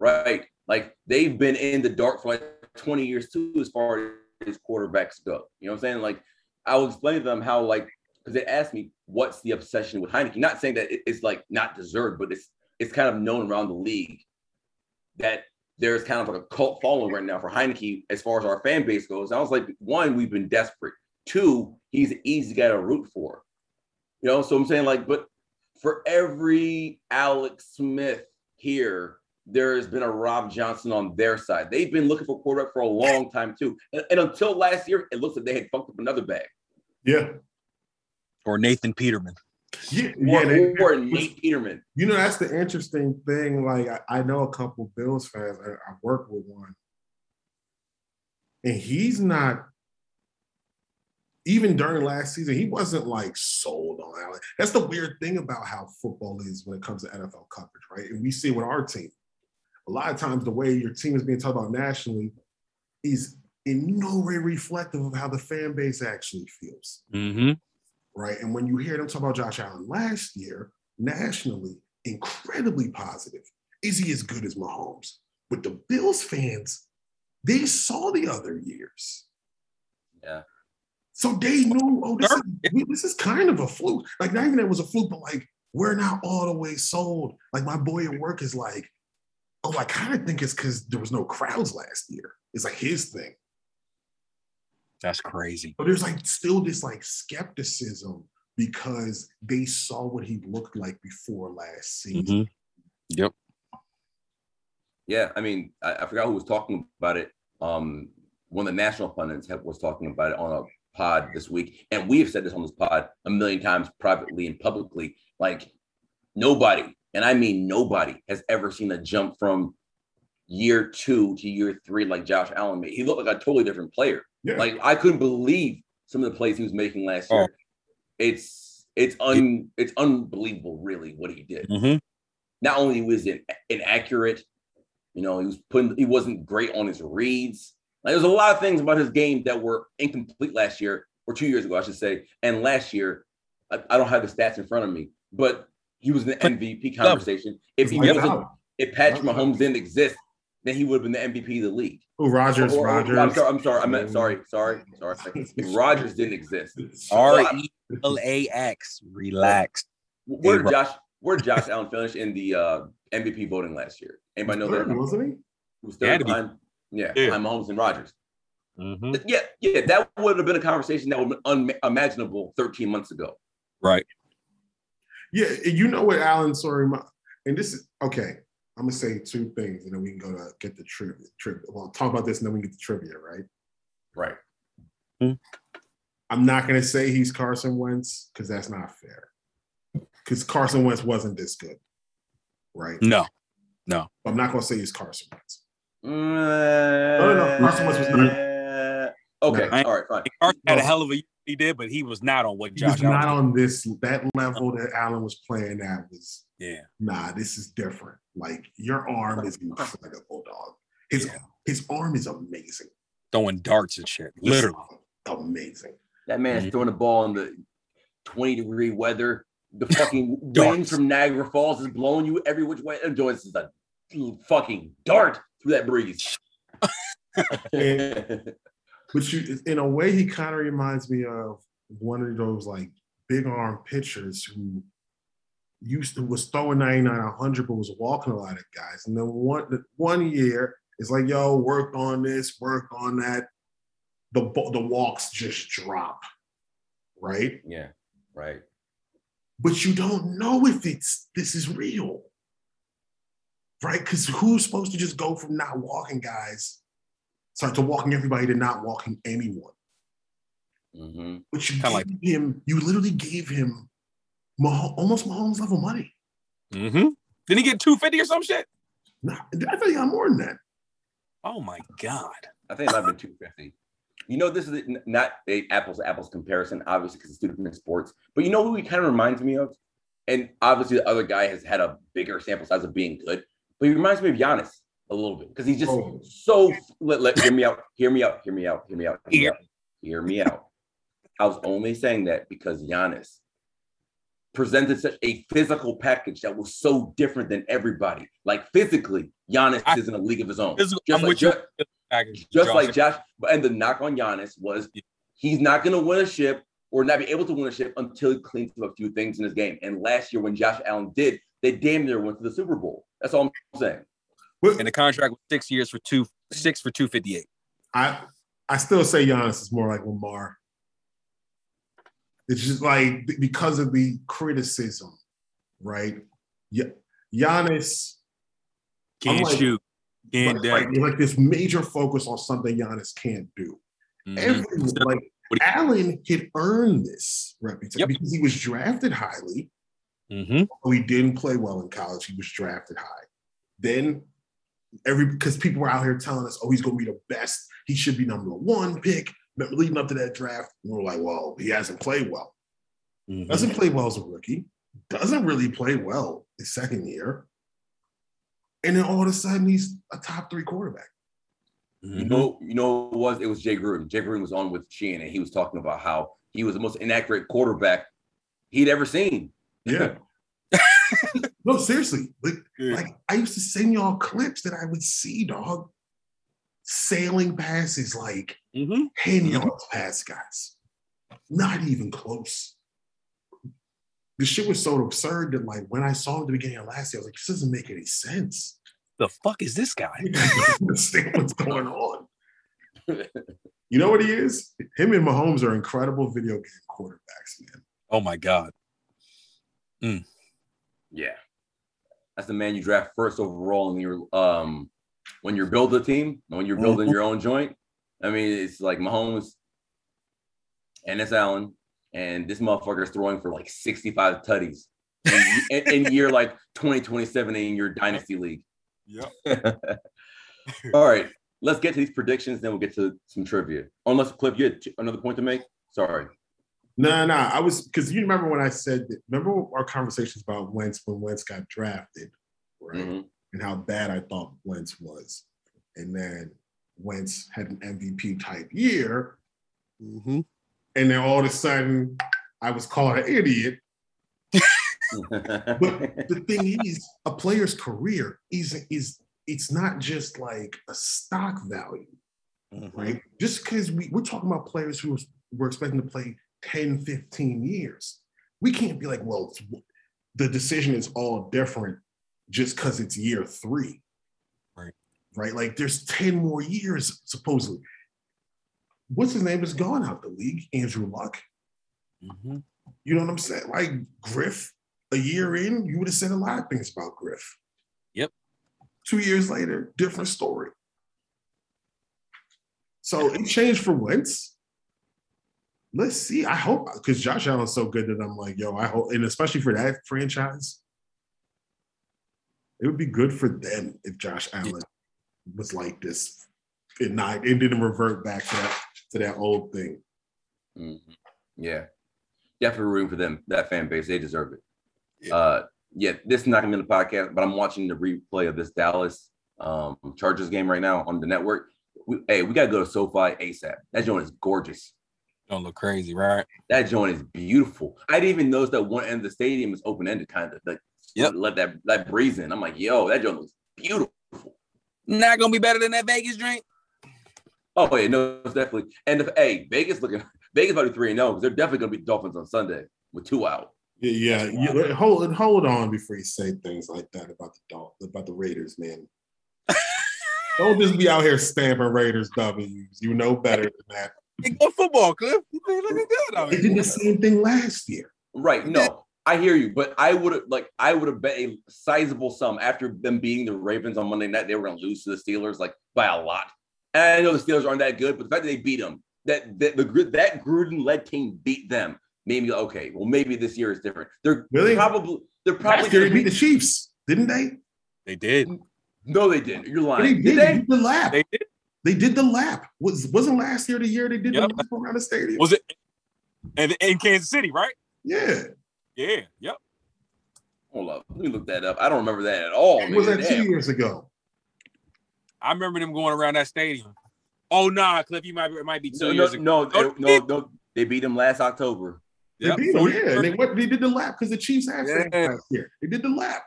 Right. Like they've been in the dark for like twenty years too, as far as quarterbacks go. You know what I'm saying? Like I will explain to them how, like, because they asked me, what's the obsession with Heinicke? Not saying that it's like not deserved, but it's, it's kind of known around the league that there's kind of like a cult following right now for Heinicke as far as our fan base goes. And I was like, one, we've been desperate. Two, he's an easy guy to root for. You know, so I'm saying, like, but for every Alex Smith here, there has been a Rob Johnson on their side. They've been looking for quarterback for a long time too. And, and until last year, it looks like they had fucked up another bag. Yeah. Or Nathan Peterman. Yeah, or, yeah, they, or Nate Peterman. You know, that's the interesting thing. Like, I, I know a couple of Bills fans. I, I work with one, and he's not. Even during last season, he wasn't like sold on Allen. That's the weird thing about how football is when it comes to N F L coverage, right? And we see it with our team. A lot of times, the way your team is being talked about nationally is in no way reflective of how the fan base actually feels. Mm-hmm. Right. And when you hear them talk about Josh Allen last year, nationally, incredibly positive. Is he as good as Mahomes? But the Bills fans, they saw the other years. Yeah. So they knew, oh, this is, this is kind of a fluke. Like, not even that was a fluke, but like, we're not all the way sold. Like, my boy at work is like, oh, I kind of think it's because there was no crowds last year. It's like his thing. That's crazy. But there's like still this like skepticism because they saw what he looked like before last season. Mm-hmm. Yep. Yeah, I mean, I, I forgot who was talking about it. Um, one of the national pundits have, was talking about it on a pod this week, and we have said this on this pod a million times, privately and publicly. Like nobody, and I mean nobody, has ever seen a jump from year two to year three like Josh Allen made. He looked like a totally different player. Yeah. Like, I couldn't believe some of the plays he was making last year. Oh. It's it's un it's unbelievable, really, what he did. Mm-hmm. Not only was it inaccurate, you know, he was putting he wasn't great on his reads. Like, there's a lot of things about his game that were incomplete last year, or two years ago, I should say. And last year, I, I don't have the stats in front of me, but he was in the M V P conversation. If he wasn't, wow. if Patrick wow. Mahomes didn't exist, then he would have been the M V P of the league. Oh, Rodgers, or, or, Rodgers. I'm sorry, I'm sorry, I meant, sorry, sorry, sorry. If Rodgers didn't exist. R E L A X, relax. Where did Josh, where did Josh Allen finish in the uh, M V P voting last year? Anybody know that? Wasn't he? He was third. Yeah, yeah. I'm Mahomes and Rodgers. Mm-hmm. Yeah, yeah, that would have been a conversation that would have been unimaginable thirteen months ago. Right. Yeah, you know what, Allen, sorry, my, and this is, okay. I'm going to say two things, and then we can go to get the trivia. Tri- well, talk about this, and then we can get the trivia, right? Right. Mm-hmm. I'm not going to say he's Carson Wentz, because that's not fair. Because Carson Wentz wasn't this good, right? No, no. I'm not going to say he's Carson Wentz. Uh, no, no, no. Carson Wentz was not. Okay, no. all right, fine. Carson had a hell of a year he did, but he was not on what Josh He was not Allen on this, that level that Allen was playing at was, yeah. nah, this is different. Like, your arm is incredible, dog. His yeah. his arm is amazing. Throwing darts and shit, literally. Amazing. That man is mm-hmm. throwing the ball in the twenty degree weather. The fucking wind from Niagara Falls is blowing you every which way. And Joyce is a fucking dart through that breeze. And, but you, in a way, he kind of reminds me of one of those like big arm pitchers who used to was throwing ninety-nine, one hundred, but was walking a lot of guys. And then one one year, it's like, yo, work on this, work on that. The the walks just drop, right? Yeah, right. But you don't know if it's this is real, right? Because who's supposed to just go from not walking guys, sorry, to walking everybody to not walking anyone? Mm-hmm. But you gave like- him, you literally gave him Mah- almost Mahomes level money. Mm-hmm. Didn't he get two fifty or some shit? No, I thought he got more than that. Oh my God, I think it might have been two fifty. You know, this is not a apples to apples comparison, obviously, because it's two different sports. But you know who he kind of reminds me of? And obviously the other guy has had a bigger sample size of being good. But he reminds me of Giannis a little bit. Because he's just oh. so let, let, hear me out, hear me out, hear me out, hear me out, hear me out. Hear me out. I was only saying that because Giannis presented such a physical package that was so different than everybody. Like physically, Giannis I, is in a league of his own. Just I'm like with just, you. Just Josh. like Josh, and the knock on Giannis was he's not going to win a ship or not be able to win a ship until he cleans up a few things in his game. And last year when Josh Allen did, they damn near went to the Super Bowl. That's all I'm saying. And the contract was six years for two, six for two fifty-eight. I I still say Giannis is more like Lamar. It's just like because of the criticism, right? Yeah, Giannis can't like, shoot. And like, like, like this major focus on something Giannis can't do. Mm-hmm. Everyone, like Allen could earn this reputation yep. because he was drafted highly. Mm-hmm. He didn't play well in college. He was drafted high. Then every because people were out here telling us, oh, he's going to be the best. He should be number one pick. Leading up to that draft, we were like, well, he hasn't played well. Mm-hmm. Doesn't play well as a rookie. Doesn't really play well his second year. And then all of a sudden, he's a top three quarterback. Mm-hmm. You know, you know what it was? It was Jay Gruden. Jay Gruden was on with Sheehan, and he was talking about how he was the most inaccurate quarterback he'd ever seen. Yeah. No, seriously. Like, yeah. like, I used to send y'all clips that I would see, dog, sailing passes like mm-hmm. ten yards mm-hmm. past guys. Not even close. The shit was so absurd that, like, when I saw him at the beginning of last year, I was like, this doesn't make any sense. The fuck is this guy? I don't understand what's going on. You know what he is? Him and Mahomes are incredible video game quarterbacks, man. Oh, my God. Mm. Yeah. That's the man you draft first overall in your, um, when you're building a team, when you're building your own joint. I mean, it's like Mahomes and it's Allen. And this motherfucker is throwing for like sixty-five tutties. And, and, and you're like twenty twenty-seven in your dynasty league. Yep. All right. Let's get to these predictions. Then we'll get to some trivia. Unless, Cliff, you had another point to make? Sorry. No, nah, no. Nah, I was, because you remember when I said that, remember our conversations about Wentz when Wentz got drafted, right? Mm-hmm. And how bad I thought Wentz was. And then Wentz had an M V P type year. Mm-hmm. And then all of a sudden, I was called an idiot. But the thing is, a player's career is, is it's not just like a stock value, mm-hmm. right? Just because we, we're talking about players who were expecting to play ten, fifteen years. We can't be like, well, the decision is all different just because it's year three. Right. Right? Like there's ten more years, supposedly. What's his name is gone out the league, Andrew Luck. Mm-hmm. You know what I'm saying? Like Griff, a year in, you would have said a lot of things about Griff. Yep. Two years later, different story. So it changed for Wentz. Let's see. I hope, because Josh Allen's so good that I'm like, yo, I hope, and especially for that franchise, it would be good for them if Josh Allen yeah. was like this and not, it didn't revert back to that. To that old thing. Mm-hmm. Yeah. Definitely rooting for them, that fan base. They deserve it. Yeah, uh, yeah this is not going to be the podcast, but I'm watching the replay of this Dallas um, Chargers game right now on the network. We, hey, we got to go to SoFi ASAP. That joint is gorgeous. Don't look crazy, right? That joint is beautiful. I didn't even notice that one end of the stadium is open-ended, kind of. Like, yep. Let that, that breeze in. I'm like, yo, that joint looks beautiful. Not gonna be better than that Vegas drink. Oh yeah, no, definitely. And if hey, Vegas looking, Vegas probably three and zero because they're definitely gonna beat the Dolphins on Sunday with two out. Yeah, yeah. Wow. Hold hold on before you say things like that about the Dolphins, about the Raiders, man. Don't just be out here stamping Raiders W's. You know better than that. It's good football, Cliff. You ain't looking good out here. They did the same thing last year. Right? No, I hear you, but I would have like I would have bet a sizable sum after them beating the Ravens on Monday night. They were going to lose to the Steelers like by a lot. And I know the Steelers aren't that good, but the fact that they beat them, that that the that Gruden-led team beat them, made me like, okay, well maybe this year is different. They're really? probably they're probably going to beat, beat the Chiefs, didn't they? They did. No, they didn't. You're lying. They did, did, they? They did the lap. They did. They did the lap. Was wasn't last year the year they did yep. the lap around the stadium? Was it? And in Kansas City, right? Yeah. Yeah. Yep. Hold up. Let me look that up. I don't remember that at all. Was that two years ago? I remember them going around that stadium. Oh nah, Cliff, you might it might be two no, years no, ago. No, oh, no, no, they beat them last October. They yep. beat them. Yeah, they, went, they did the lap because the Chiefs asked yeah. them last year. They did the lap.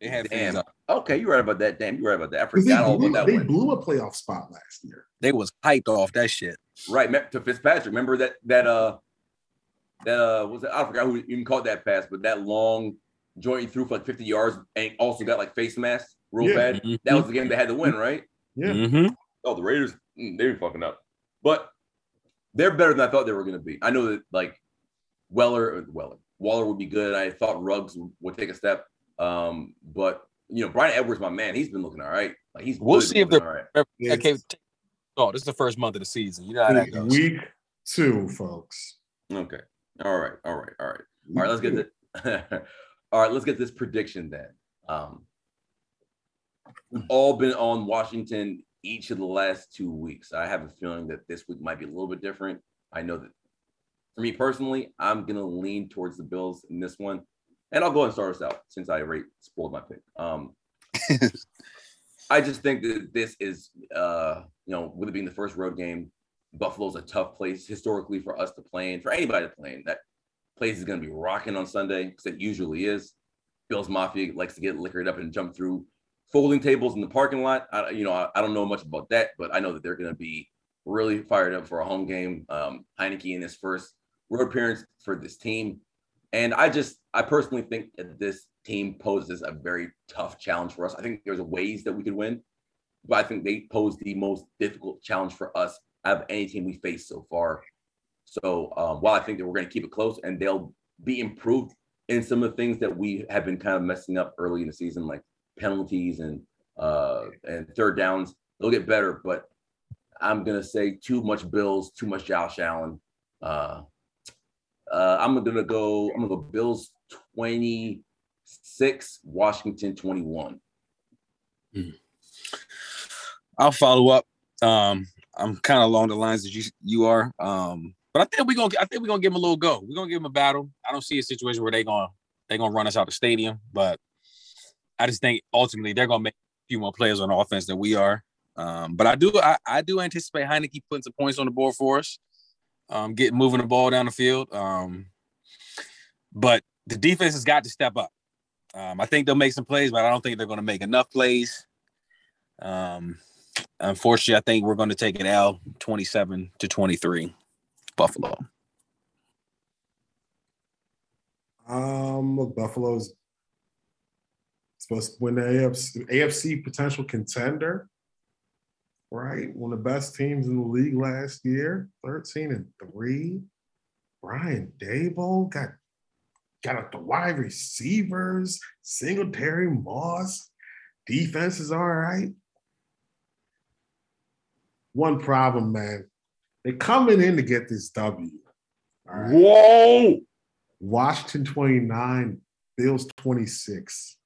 They had Damn. Okay, you're right about that. Damn, you're right about that. I forgot all blew, about that. They one. blew a playoff spot last year. They was hyped off that shit. Right, to Fitzpatrick. Remember that that uh that uh was that? I forgot who even caught that pass, but that long joint he threw for like fifty yards and also got like face masks real yeah. bad. Mm-hmm. That was the game they had to win, right? Yeah. Mm-hmm. Oh, the Raiders, they were fucking up, but they're better than I thought they were going to be. I know that like Weller, Weller, Waller would be good. I thought Ruggs would, would take a step. Um, but you know, Brian Edwards, my man, he's been looking all right. Like he's we'll see if they're right. okay. Yes. Oh, this is the first month of the season. You know how that goes. Week two, folks. Okay. All right. All right. All right. All right. Let's get this. All right. Let's get this prediction then. Um, we've all been on Washington each of the last two weeks. I have a feeling that this week might be a little bit different. I know that for me personally, I'm gonna lean towards the Bills in this one. And I'll go and start us out since I already spoiled my pick. Um, I just think that this is, uh, you know, with it being the first road game, Buffalo's a tough place historically for us to play in, for anybody to play in. That place is going to be rocking on Sunday because it usually is. Bills Mafia likes to get liquored up and jump through folding tables in the parking lot. I, you know, I, I don't know much about that, but I know that they're going to be really fired up for a home game. Um, Heinicke in his first road appearance for this team. And I just, I personally think that this team poses a very tough challenge for us. I think there's ways that we could win, but I think they pose the most difficult challenge for us out of any team we faced so far. So um, while I think that we're going to keep it close and they'll be improved in some of the things that we have been kind of messing up early in the season, like penalties and uh, and third downs, they'll get better. But I'm going to say too much Bills, too much Josh Allen. Uh, Uh, I'm gonna go. I'm gonna go. Bills twenty-six, Washington twenty-one. I'll follow up. Um, I'm kind of along the lines that you you are, um, but I think we gonna. I think we're gonna give them a little go. We're gonna give them a battle. I don't see a situation where they gonna they gonna run us out the stadium, but I just think ultimately they're gonna make a few more players on offense than we are. Um, but I do I, I do anticipate Heinicke putting some points on the board for us. Um, getting moving the ball down the field. Um, but the defense has got to step up. Um, I think they'll make some plays, but I don't think they're going to make enough plays. Um, unfortunately, I think we're going to take an L twenty-seven to twenty-three, Buffalo. Um, look, Buffalo's supposed to win the A F C, A F C potential contender. Right, one of the best teams in the league last year, thirteen and three. Brian Daboll got got up the wide receivers, Singletary, Moss. Defense is all right. One problem, man. They're coming in to get this W. All right. Whoa! Washington twenty-nine, Bills twenty-six.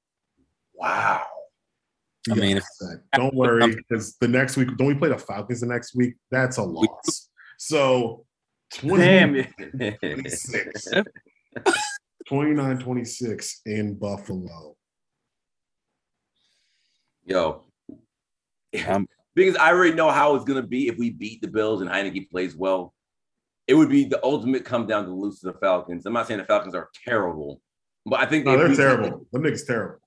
Wow. I mean, if, don't worry, because the next week, don't we play the Falcons the next week? That's a loss. So, twenty-six, twenty-nine twenty-six in Buffalo. Yo, um, because I already know how it's going to be if we beat the Bills and Heinicke plays well. It would be the ultimate come down to lose to the Falcons. I'm not saying the Falcons are terrible, but I think no, they they're terrible. Them. The niggas terrible.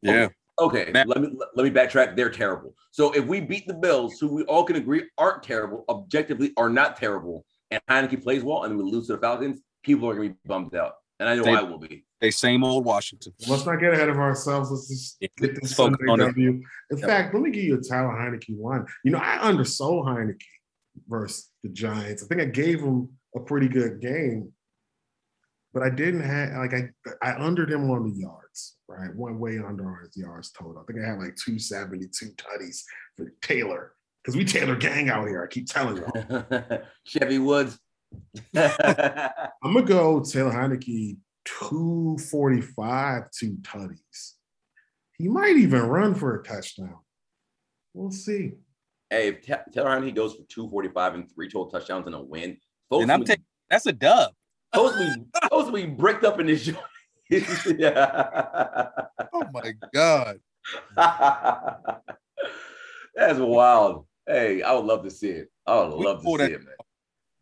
Yeah. Oh, Okay, Matt, let me let me backtrack. They're terrible. So if we beat the Bills, who we all can agree aren't terrible, objectively are not terrible, and Heinicke plays well, and we lose to the Falcons, people are going to be bummed out, and I know they, I will be. They same old Washington. Let's not get ahead of ourselves. Let's just get this Sunday W. In yep. fact, let me give you a Tyler Heinicke one. You know, I undersold Heinicke versus the Giants. I think I gave him a pretty good game, but I didn't have like I I undered him on the yards. Right, one way under on his yards total. I think I had like two seventy-two tutties for Taylor because we Taylor gang out here. I keep telling y'all. Chevy Woods. I'm gonna go Taylor Heinicke two forty-five, two tutties. He might even run for a touchdown. We'll see. Hey, if Ta- Taylor Heinicke goes for two forty-five and three total touchdowns and a win, folks, and I'm we, ta- that's a dub. Folks, we, folks, we bricked up in this show. Oh my God, that's wild. Hey, I would love to see it. I would we love to see that. It, man.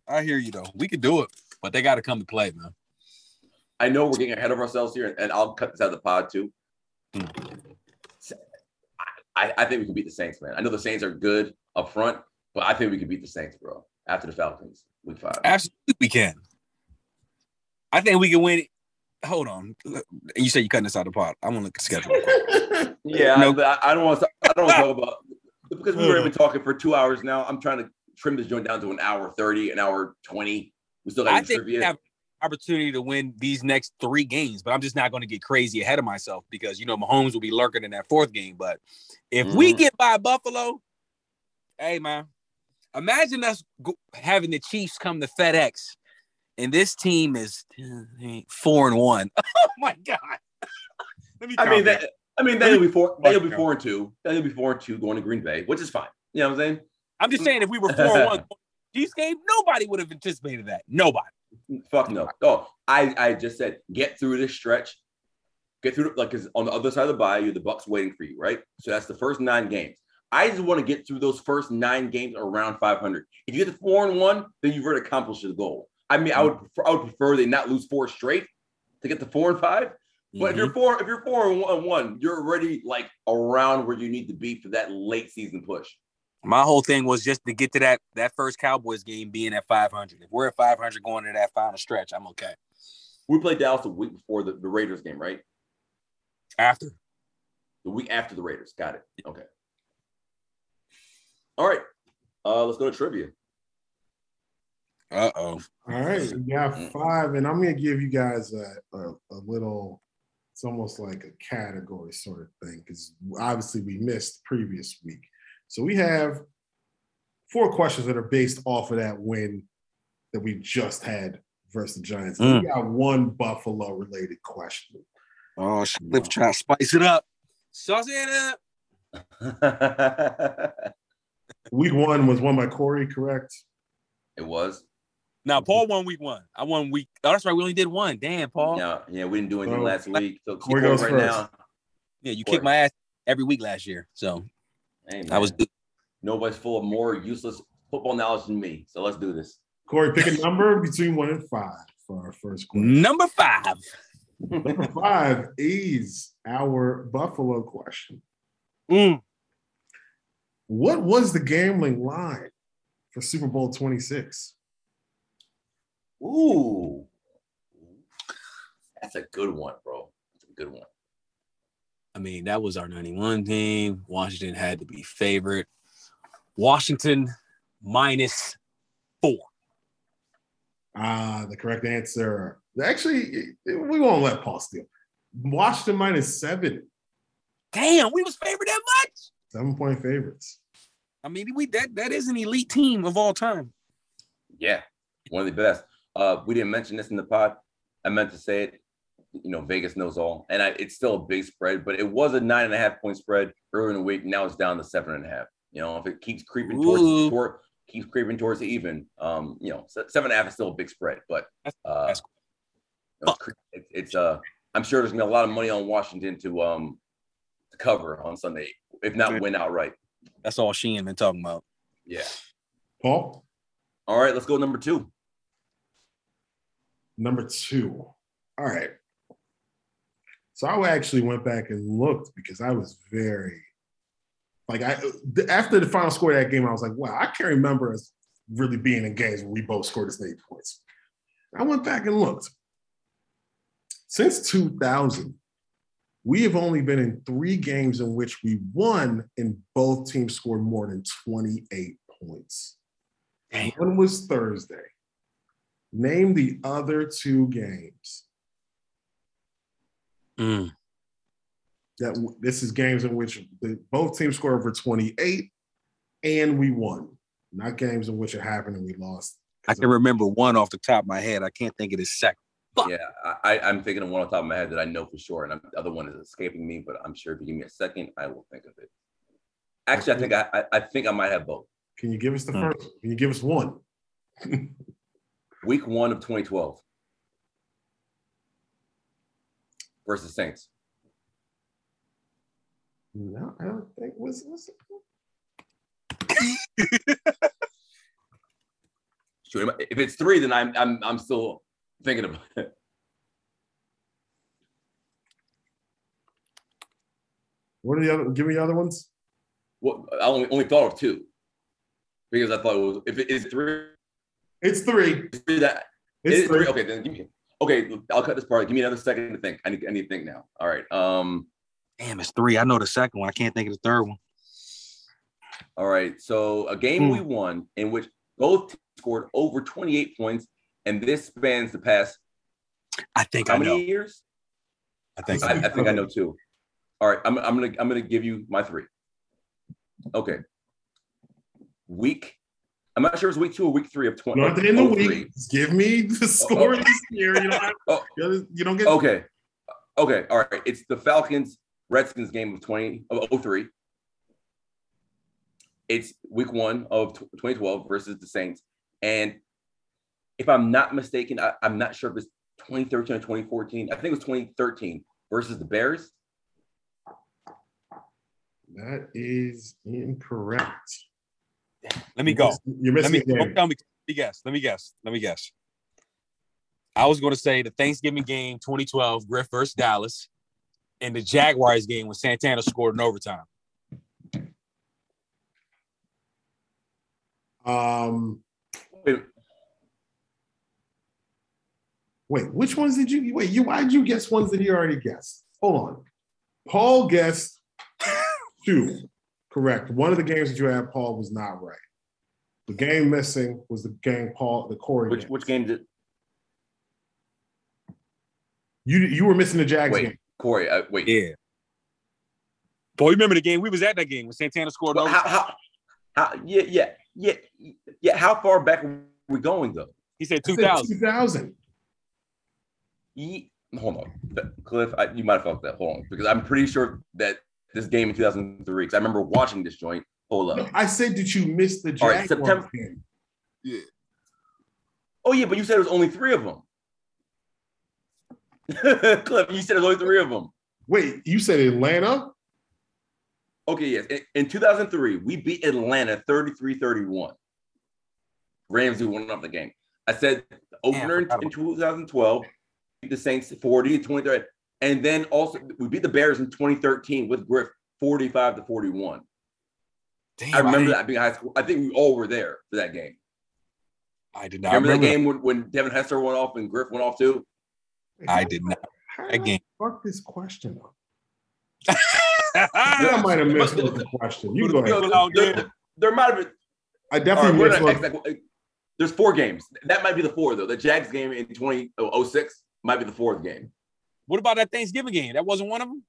I hear you though. We could do it, but they got to come to play, man. I know we're getting ahead of ourselves here, and I'll cut this out of the pod too. Mm. I, I think we can beat the Saints, man. I know the Saints are good up front, but I think we can beat the Saints, bro. After the Falcons, week five. Absolutely, we can. I think we can win it. Hold on. You said you're cutting this out of the pod. I'm going to look at the schedule. yeah, nope. I, I don't want to I don't want to talk about because we were even talking for two hours now. I'm trying to trim this joint down to an hour thirty, an hour twenty. We still got I think trivia. We have opportunity to win these next three games, but I'm just not going to get crazy ahead of myself because, you know, Mahomes will be lurking in that fourth game. But if mm-hmm. we get by Buffalo, hey, man, imagine us having the Chiefs come to FedEx. And this team is four and one. Oh my God! Let me I mean that. Down. I mean that'll be four. That'll be four and two. That'll be four and two going to Green Bay, which is fine. You know what I'm saying? I'm just saying if we were four and one, Chiefs game, nobody would have anticipated that. Nobody. Fuck no. Oh, I, I just said get through this stretch. Get through like because on the other side of the bye, you're the Bucs waiting for you, right? So that's the first nine games. I just want to get through those first nine games around five hundred. If you get to four and one, then you've already accomplished the goal. I mean, I would prefer, I would prefer they not lose four straight to get the four and five. But mm-hmm. if you're four, if you're four and one, one, you're already like around where you need to be for that late season push. My whole thing was just to get to that that first Cowboys game being at five hundred. If we're at five hundred going to that final stretch, I'm okay. We played Dallas the week before the, the Raiders game, right? After the week after the Raiders, got it. Okay. All right, uh, let's go to trivia. Uh-oh. All right, we got five, and I'm going to give you guys a, a, a little, it's almost like a category sort of thing, because obviously we missed previous week. So we have four questions that are based off of that win that we just had versus the Giants. Mm. We got one Buffalo-related question. Oh, let's try to spice it up. Sauce it up. Week one was won by Corey, correct? It was. Now, Paul won week one. I won week. Oh, that's right. We only did one. Damn, Paul. Yeah, yeah we didn't do anything so, last week. So Corey goes right first. Now. Yeah, you kicked my ass every week last year. So hey, I was. Nobody's full of more useless football knowledge than me. So let's do this. Corey, pick a number between one and five for our first question. Number five. Number five is our Buffalo question. Mm. What was the gambling line for Super Bowl twenty-six? Ooh. That's a good one, bro. That's a good one. I mean, that was our ninety-one team. Washington had to be favorite. Washington minus four. Ah, uh, the correct answer. Actually, we won't let Paul steal. Washington minus seven. Damn, we was favored that much? Seven-point favorites. I mean, we that that is an elite team of all time. Yeah, one of the best. Uh, we didn't mention this in the pod. I meant to say it. You know, Vegas knows all, and I, it's still a big spread, but it was a nine and a half point spread earlier in the week. Now it's down to seven and a half. You know, if it keeps creeping Ooh. towards toward, keeps creeping towards the even, um, you know, seven and a half is still a big spread, but uh, that's cool. it's, it's, it's uh, I'm sure there's gonna be a lot of money on Washington to um to cover on Sunday, if not win outright. That's all Sheen been talking about. Yeah. Paul? All right, let's go number two. Number two. All right. So I actually went back and looked because I was very like I after the final score of that game, I was like, wow, I can't remember us really being in games where we both scored as many points. I went back and looked. Since two thousand, we have only been in three games in which we won and both teams scored more than twenty-eight points. Damn. One was Thursday. Name the other two games. Mm. That this is games in which the, both teams scored over twenty-eight and we won. Not games in which it happened and we lost. I can remember one off the top of my head. I can't think of the second. Fuck. Yeah, I, I'm thinking of one off the top of my head that I know for sure, and I'm, the other one is escaping me. But I'm sure if you give me a second, I will think of it. Actually, I think I, I, I think I might have both. Can you give us the hmm. first? Can you give us one? Week one of twenty twelve versus Saints. No, I don't think was. was it? Sure, if it's three, then I'm I'm I'm still. Thinking about it. What are the other? Give me the other ones. Well, I only, only thought of two because I thought it was if it is three. It's three. It's three. That it's it three. three. Okay, then give me. Okay, I'll cut this part. Give me another second to think. I need. I need to think now. All right. Um. Damn, it's three. I know the second one. I can't think of the third one. All right. So a game mm. we won in which both teams scored over twenty-eight points. And this spans the past I think how I many know. years? I think I, I think I know too. All right, I'm I'm gonna I'm gonna give you my three. Okay. Week, I'm not sure it's week two or week three of twenty. Not in the week. Give me the score oh, oh. this year. You don't, have, oh. you don't get okay. Okay, all right. It's the Falcons Redskins game of twenty of oh three. It's week one of twenty twelve versus the Saints. And if I'm not mistaken, I, I'm not sure if it's twenty thirteen or twenty fourteen. I think it was twenty thirteen versus the Bears. That is incorrect. Let me go. You're missing let me, the game. Let me guess. Let me guess. Let me guess. I was going to say the Thanksgiving game twenty twelve, Griff versus Dallas, and the Jaguars game when Santana scored in overtime. Um. Wait. Wait, which ones did you – wait, you, why did you guess ones that he already guessed? Hold on. Paul guessed two. Correct. One of the games that you had, Paul, was not right. The game missing was the game Paul – the Corey Which game. Which game did – You you were missing the Jags wait, game. Corey, uh, wait. Yeah. Boy, remember the game? We was at that game when Santana scored. Well, how, how, how, yeah, yeah, yeah, yeah. How far back are we going, though? He said two thousand. Said two thousand. He, hold on, Cliff, I, you might have fucked that. Hold on, because I'm pretty sure that this game in two thousand three, because I remember watching this joint. Hold up. No, I said that you missed the Jaguars right, September game. Yeah. Oh, yeah, but you said it was only three of them. Cliff, you said it was only three of them. Wait, you said Atlanta? Okay, yes. In, in two thousand three, we beat Atlanta thirty-three thirty-one. Ramsey won up the game. I said the opener Damn, in two thousand twelve. The Saints forty to twenty-three, and then also we beat the Bears in twenty thirteen with Griff forty-five to forty-one. Damn, I remember I that being high school. I think we all were there for that game. I did not remember, remember that game when, when Devin Hester went off and Griff went off too. I did not. How did I fuck this question up? I might have missed the question. You go ahead. There, there might have been. I definitely right, missed. Like, there's four games. That might be the four though. The Jags game in twenty oh six. Might be the fourth game. What about that Thanksgiving game? That wasn't one of them?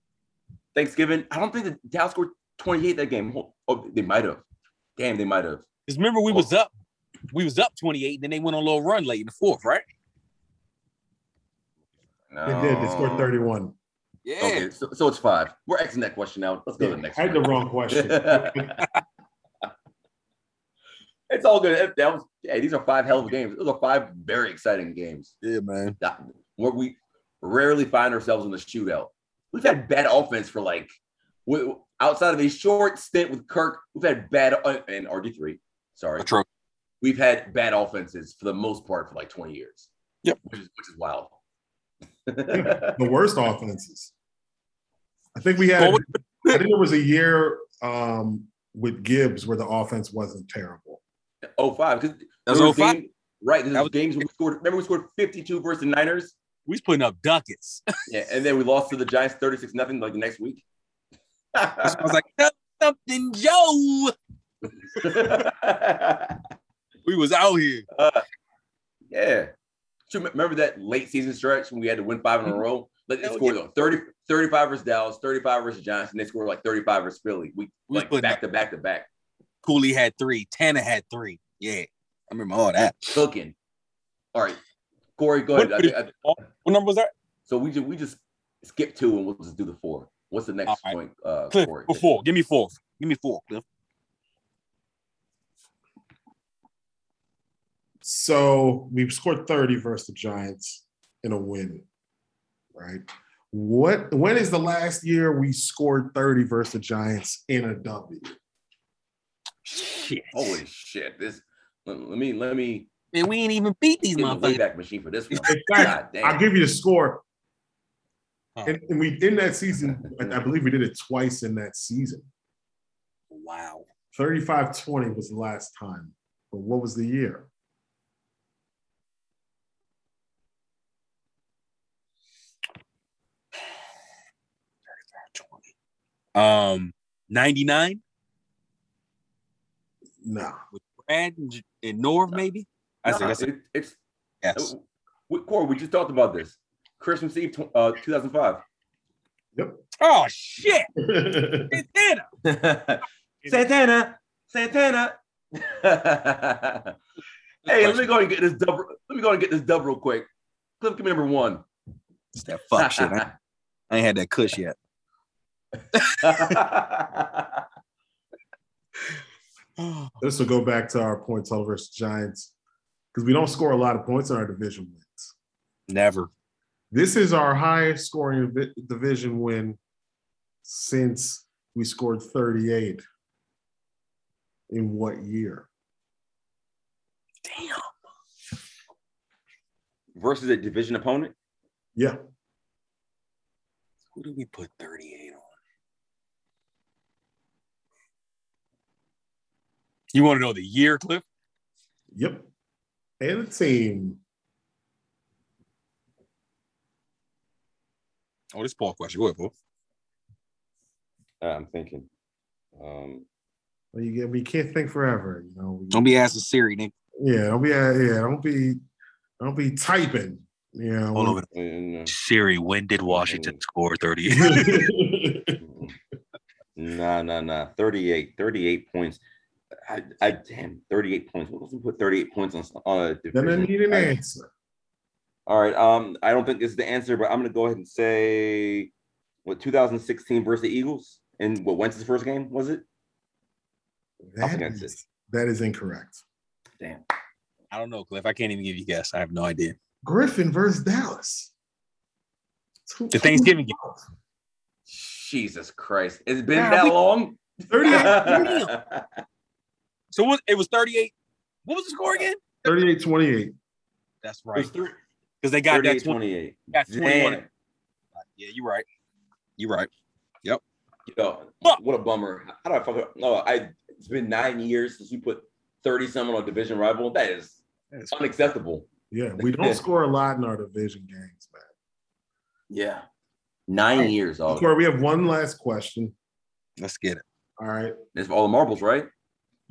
Thanksgiving? I don't think the Dallas scored twenty-eight that game. Oh, they might have. Damn, they might have. Because remember, we oh. was up. We was up twenty-eight, and then they went on a little run late in the fourth, right? No. They did. They scored thirty-one. Yeah. Okay, so, so it's five. We're Xing that question out. Let's go yeah, to the next one. I had one. the wrong question. It's all good. That was, hey, these are five hell of games. Those are five very exciting games. Yeah, man. That, where we rarely find ourselves in the shootout. We've had bad offense for like, we, outside of a short stint with Kirk, we've had bad, uh, and R D three, sorry. True. We've had bad offenses for the most part for like twenty years. Yep. Which is, which is wild. The worst offenses. I think we had – I think it was a year um, with Gibbs where the offense wasn't terrible. oh five That was oh five Game, right. That was games when we scored – remember we scored fifty-two versus the Niners? We was putting up ducats. Yeah, and then we lost to the Giants thirty-six nothing like the next week. I was like, something, Joe. We was out here. Uh, yeah. So remember that late season stretch when we had to win five in a row? Like they scored on thirty, thirty-five versus Dallas, thirty-five versus Johnson. They scored like thirty-five versus Philly. We, we like back up. to back to back. Cooley had three. Tanner had three. Yeah. I remember all that. Cooking. All right. Corey, go ahead. What, I, I, what number was that? So we just, we just skip two and we'll just do the four. What's the next right. point, uh, Cliff, Corey? Four. Give me four. Give me four, Cliff. So we've scored thirty versus the Giants in a win, right? What? When is the last year we scored thirty versus the Giants in a W? Shit! Holy shit! This let, let me let me. And we ain't even beat these motherfuckers. Back machine for this one. God damn. I'll give you the score. Huh. And, and we in that season, I believe we did it twice in that season. Wow. thirty-five twenty was the last time, but what was the year? Um, ninety-nine? No. Nah. With Brad and, and Norv, nah. maybe? I nah, see. It, it's, yes. It, Corey, we just talked about this. Christmas Eve, uh, two thousand five. Yep. Oh, shit. Santana. Santana. Santana. Hey, let me go and get this dub. Let me go and get this dub real quick. Cliff, give me number one. It's that fuck shit. I, I ain't had that cush yet. This will go back to our point total versus Giants because we don't score a lot of points in our division wins. Never. This is our highest scoring division win since we scored thirty-eight. In what year? Damn. Versus a division opponent? Yeah. Who did we put thirty-eight on? You want to know the year, Cliff? Yep. And the team. Oh, this is Paul question. Go ahead, Paul. Uh, I'm thinking. Um, well, you get, we can't think forever, you know. We, don't be asking Siri, Nick. Yeah, don't be. Uh, yeah, don't be. Don't be typing. You know. Hold on. And, uh, Siri, when did Washington and, score thirty-eight? nah, nah, nah. thirty-eight. thirty-eight points. I, I damn. thirty-eight points. What was we put? thirty-eight points on. on a division? Then I need an I, answer. All right. Um, I don't think this is the answer, but I'm gonna go ahead and say, what, two thousand sixteen versus the Eagles, and what Wentz's first game was it? That is, it. that is incorrect. Damn. I don't know, Cliff. I can't even give you a guess. I have no idea. Griffin versus Dallas. Two, the Thanksgiving game. Jesus Christ! It's been yeah, that we, long. thirty-eight. So what, it was thirty-eight. What was the score again? thirty-eight twenty-eight. That's right. Because they got that twenty-eight. Got twenty-one. Damn. Yeah, you're right. You're right. Yep. Yo, Fuck. What a bummer. How do I fuck up? No, I. It's been nine years since you put thirty-some on a division rival. That is, that is unacceptable. Yeah, we don't score a lot in our division games, man. Yeah. Nine all right. years. All Corey, we have one last question. Let's get it. All right. That's all the marbles, right?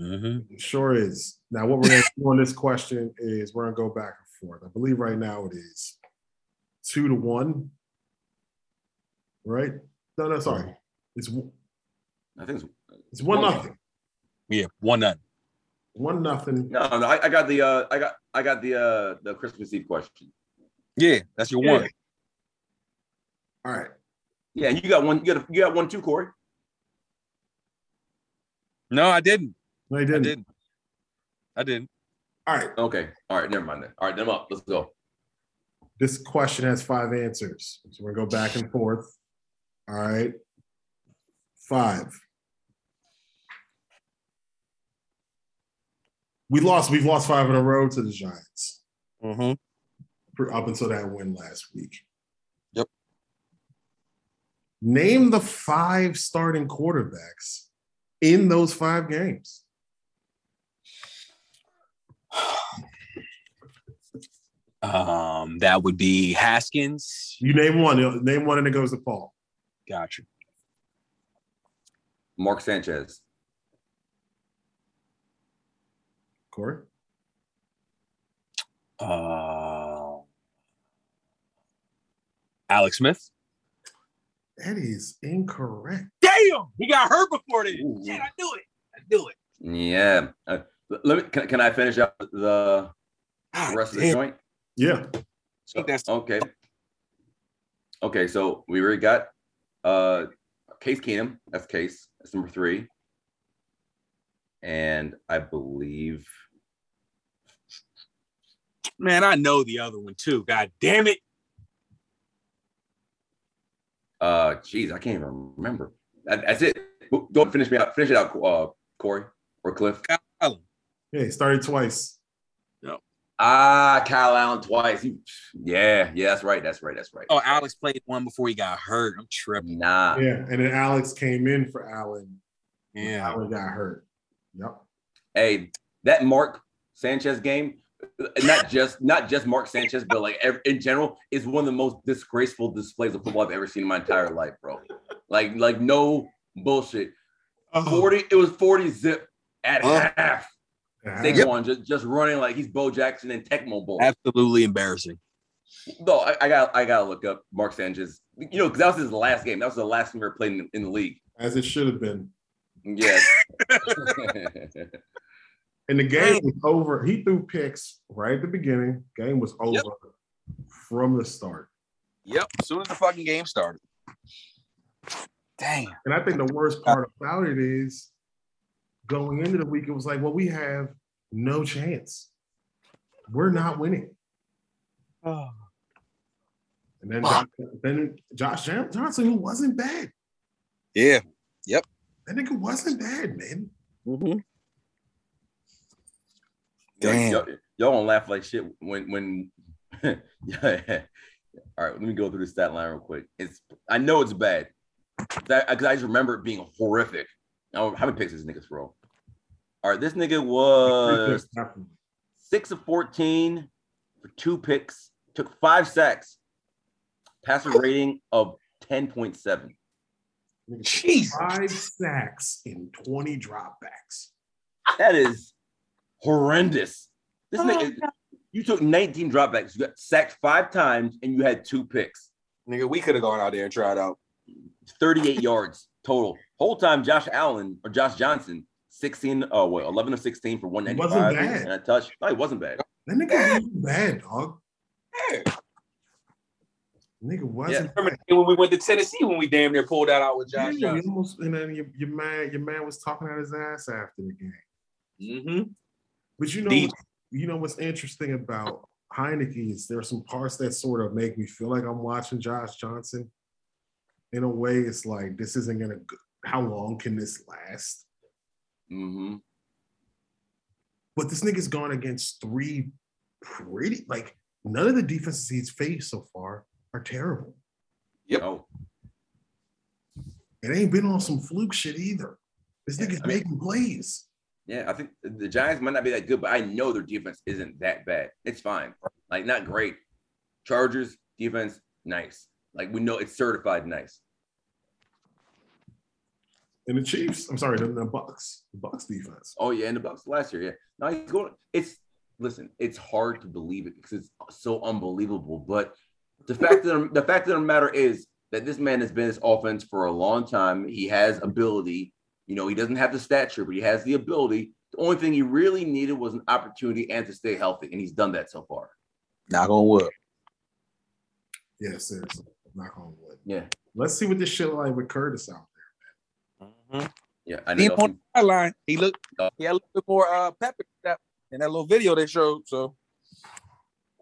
Mm-hmm. It sure is. Now, what we're going to do on this question is we're going to go back and forth. I believe right now it is two to one, right? No, no, sorry. It's I think it's, it's one, one nothing. Yeah, one none. One nothing. No, no, I, I got the uh, I got I got the uh, the Christmas Eve question. Yeah, that's your yeah. one. All right. Yeah, you got one. You got a, you got one too, Corey. No, I didn't. No, I didn't. I didn't. I didn't. All right. Okay. All right. Never mind that. All right. I'm up. Let's go. This question has five answers, so we're gonna go back and forth. All right. Five. We lost. We've lost five in a row to the Giants. Mm-hmm. Up until that win last week. Yep. Name the five starting quarterbacks in those five games. Um, that would be Haskins. You name one. Name one, and it goes to Paul. Gotcha. Mark Sanchez. Corey? Uh, Alex Smith. That is incorrect. Damn! He got hurt before this. Shit, I knew it. I knew it. Yeah. Uh, let me, can, can I finish up the rest of the joint? Yeah. So, okay. Okay, so we already got uh, Case Keenum. That's Case. That's number three. And I believe... Man, I know the other one, too. God damn it. Uh, geez, I can't even remember. That, that's it. Go finish me out. Finish it out, uh, Corey or Cliff. Kyle Allen. Yeah, he started twice. No. Ah, Kyle Allen twice. He, yeah, yeah, that's right. That's right. That's right. Oh, Alex played one before he got hurt. I'm tripping. Nah. Yeah, and then Alex came in for Allen. Yeah. Allen got hurt. Yep. Hey, that Mark Sanchez game. Not just not just Mark Sanchez, but like every, in general, is one of the most disgraceful displays of football I've ever seen in my entire life, bro. Like like no bullshit. Forty, it was forty zip at uh, half. Saquon just, just running like he's Bo Jackson and Tecmo Bowl. Absolutely embarrassing. No, I, I got I gotta look up Mark Sanchez. You know, because that was his last game. That was the last time we ever played in, in the league. As it should have been. Yes. And the game was over. He threw picks right at the beginning. Game was over yep. from the start. Yep, as soon as the fucking game started. Dang. And I think the worst part about it is going into the week, it was like, well, we have no chance. We're not winning. Oh. And then, Josh, then Josh Johnson, who wasn't bad. Yeah, yep. That nigga wasn't bad, man. Mm-hmm. Damn. Y'all, y'all don't laugh like shit when when. yeah, yeah. All right, let me go through the stat line real quick. It's I know it's bad because I, I just remember it being horrific. How many picks this nigga throw? All right, this nigga was six of fourteen for two picks, took five sacks, passer rating of ten point seven. Jeez, five sacks in twenty dropbacks. That is. Horrendous. This oh, nigga, God. You took nineteen dropbacks. You got sacked five times, and you had two picks. Nigga, we could have gone out there and tried out. thirty-eight yards total. Whole time, Josh Allen or Josh Johnson, sixteen. Oh, uh, what? eleven of sixteen for one ninety-five. Wasn't bad. And a touch. No, he wasn't bad. That nigga bad. wasn't bad, dog. Yeah. Nigga wasn't. Yeah. Bad. When we went to Tennessee, when we damn near pulled that out with Josh yeah, Johnson, almost, and then your, your man, your man was talking out his ass after the game. Mm-hmm. But you know, Deep. you know what's interesting about Heinicke is there are some parts that sort of make me feel like I'm watching Josh Johnson. In a way, it's like this isn't gonna. How long can this last? Mm-hmm. But this nigga's gone against three pretty like none of the defenses he's faced so far are terrible. Yep. No. It ain't been on some fluke shit either. This yeah, nigga's I mean- making plays. Yeah, I think the Giants might not be that good, but I know their defense isn't that bad. It's fine. Like, not great. Chargers, defense, nice. Like, we know it's certified nice. And the Chiefs, I'm sorry, the, the Bucs. The Bucs defense. Oh, yeah, and the Bucs last year, yeah. Now he's going, it's, listen, it's hard to believe it because it's so unbelievable. But the fact, that, the fact of the matter is that this man has been his offense for a long time. He has ability. You know, he doesn't have the stature, but he has the ability. The only thing he really needed was an opportunity and to stay healthy, and he's done that so far. Knock on wood. Yeah, seriously. Knock on wood. Yeah. Let's see what this shit like with Curtis out there, man. Mm-hmm. Yeah, I know. On the line. He looked. Uh, he had a little bit more uh, pep in that little video they showed. So,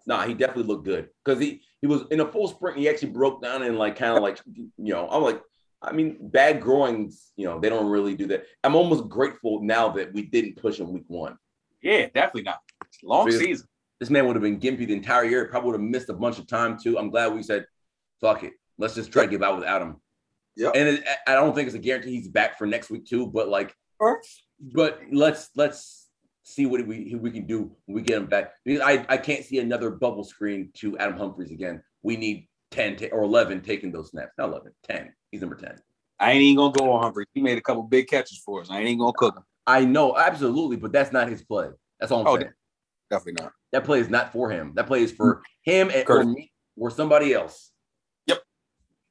nah, he definitely looked good because he he was in a full sprint. He actually broke down and like kind of like you know I'm like. I mean, bad groins, you know, they don't really do that. I'm almost grateful now that we didn't push him week one. Yeah, definitely not. Long because season. This man would have been gimpy the entire year. Probably would have missed a bunch of time, too. I'm glad we said, fuck it. Let's just try to get out without him. Yeah. And it, I don't think it's a guarantee he's back for next week too, but like, sure. but let's, let's see what we we can do when we get him back. Because I, I can't see another bubble screen to Adam Humphries again. We need ten or eleven taking those snaps. Not eleven, ten. He's number ten. I ain't even going to go on Humphries. He made a couple big catches for us. I ain't even going to cook him. I know, absolutely, but that's not his play. That's all I'm oh, saying. Definitely not. That play is not for him. That play is for him and, or me or somebody else.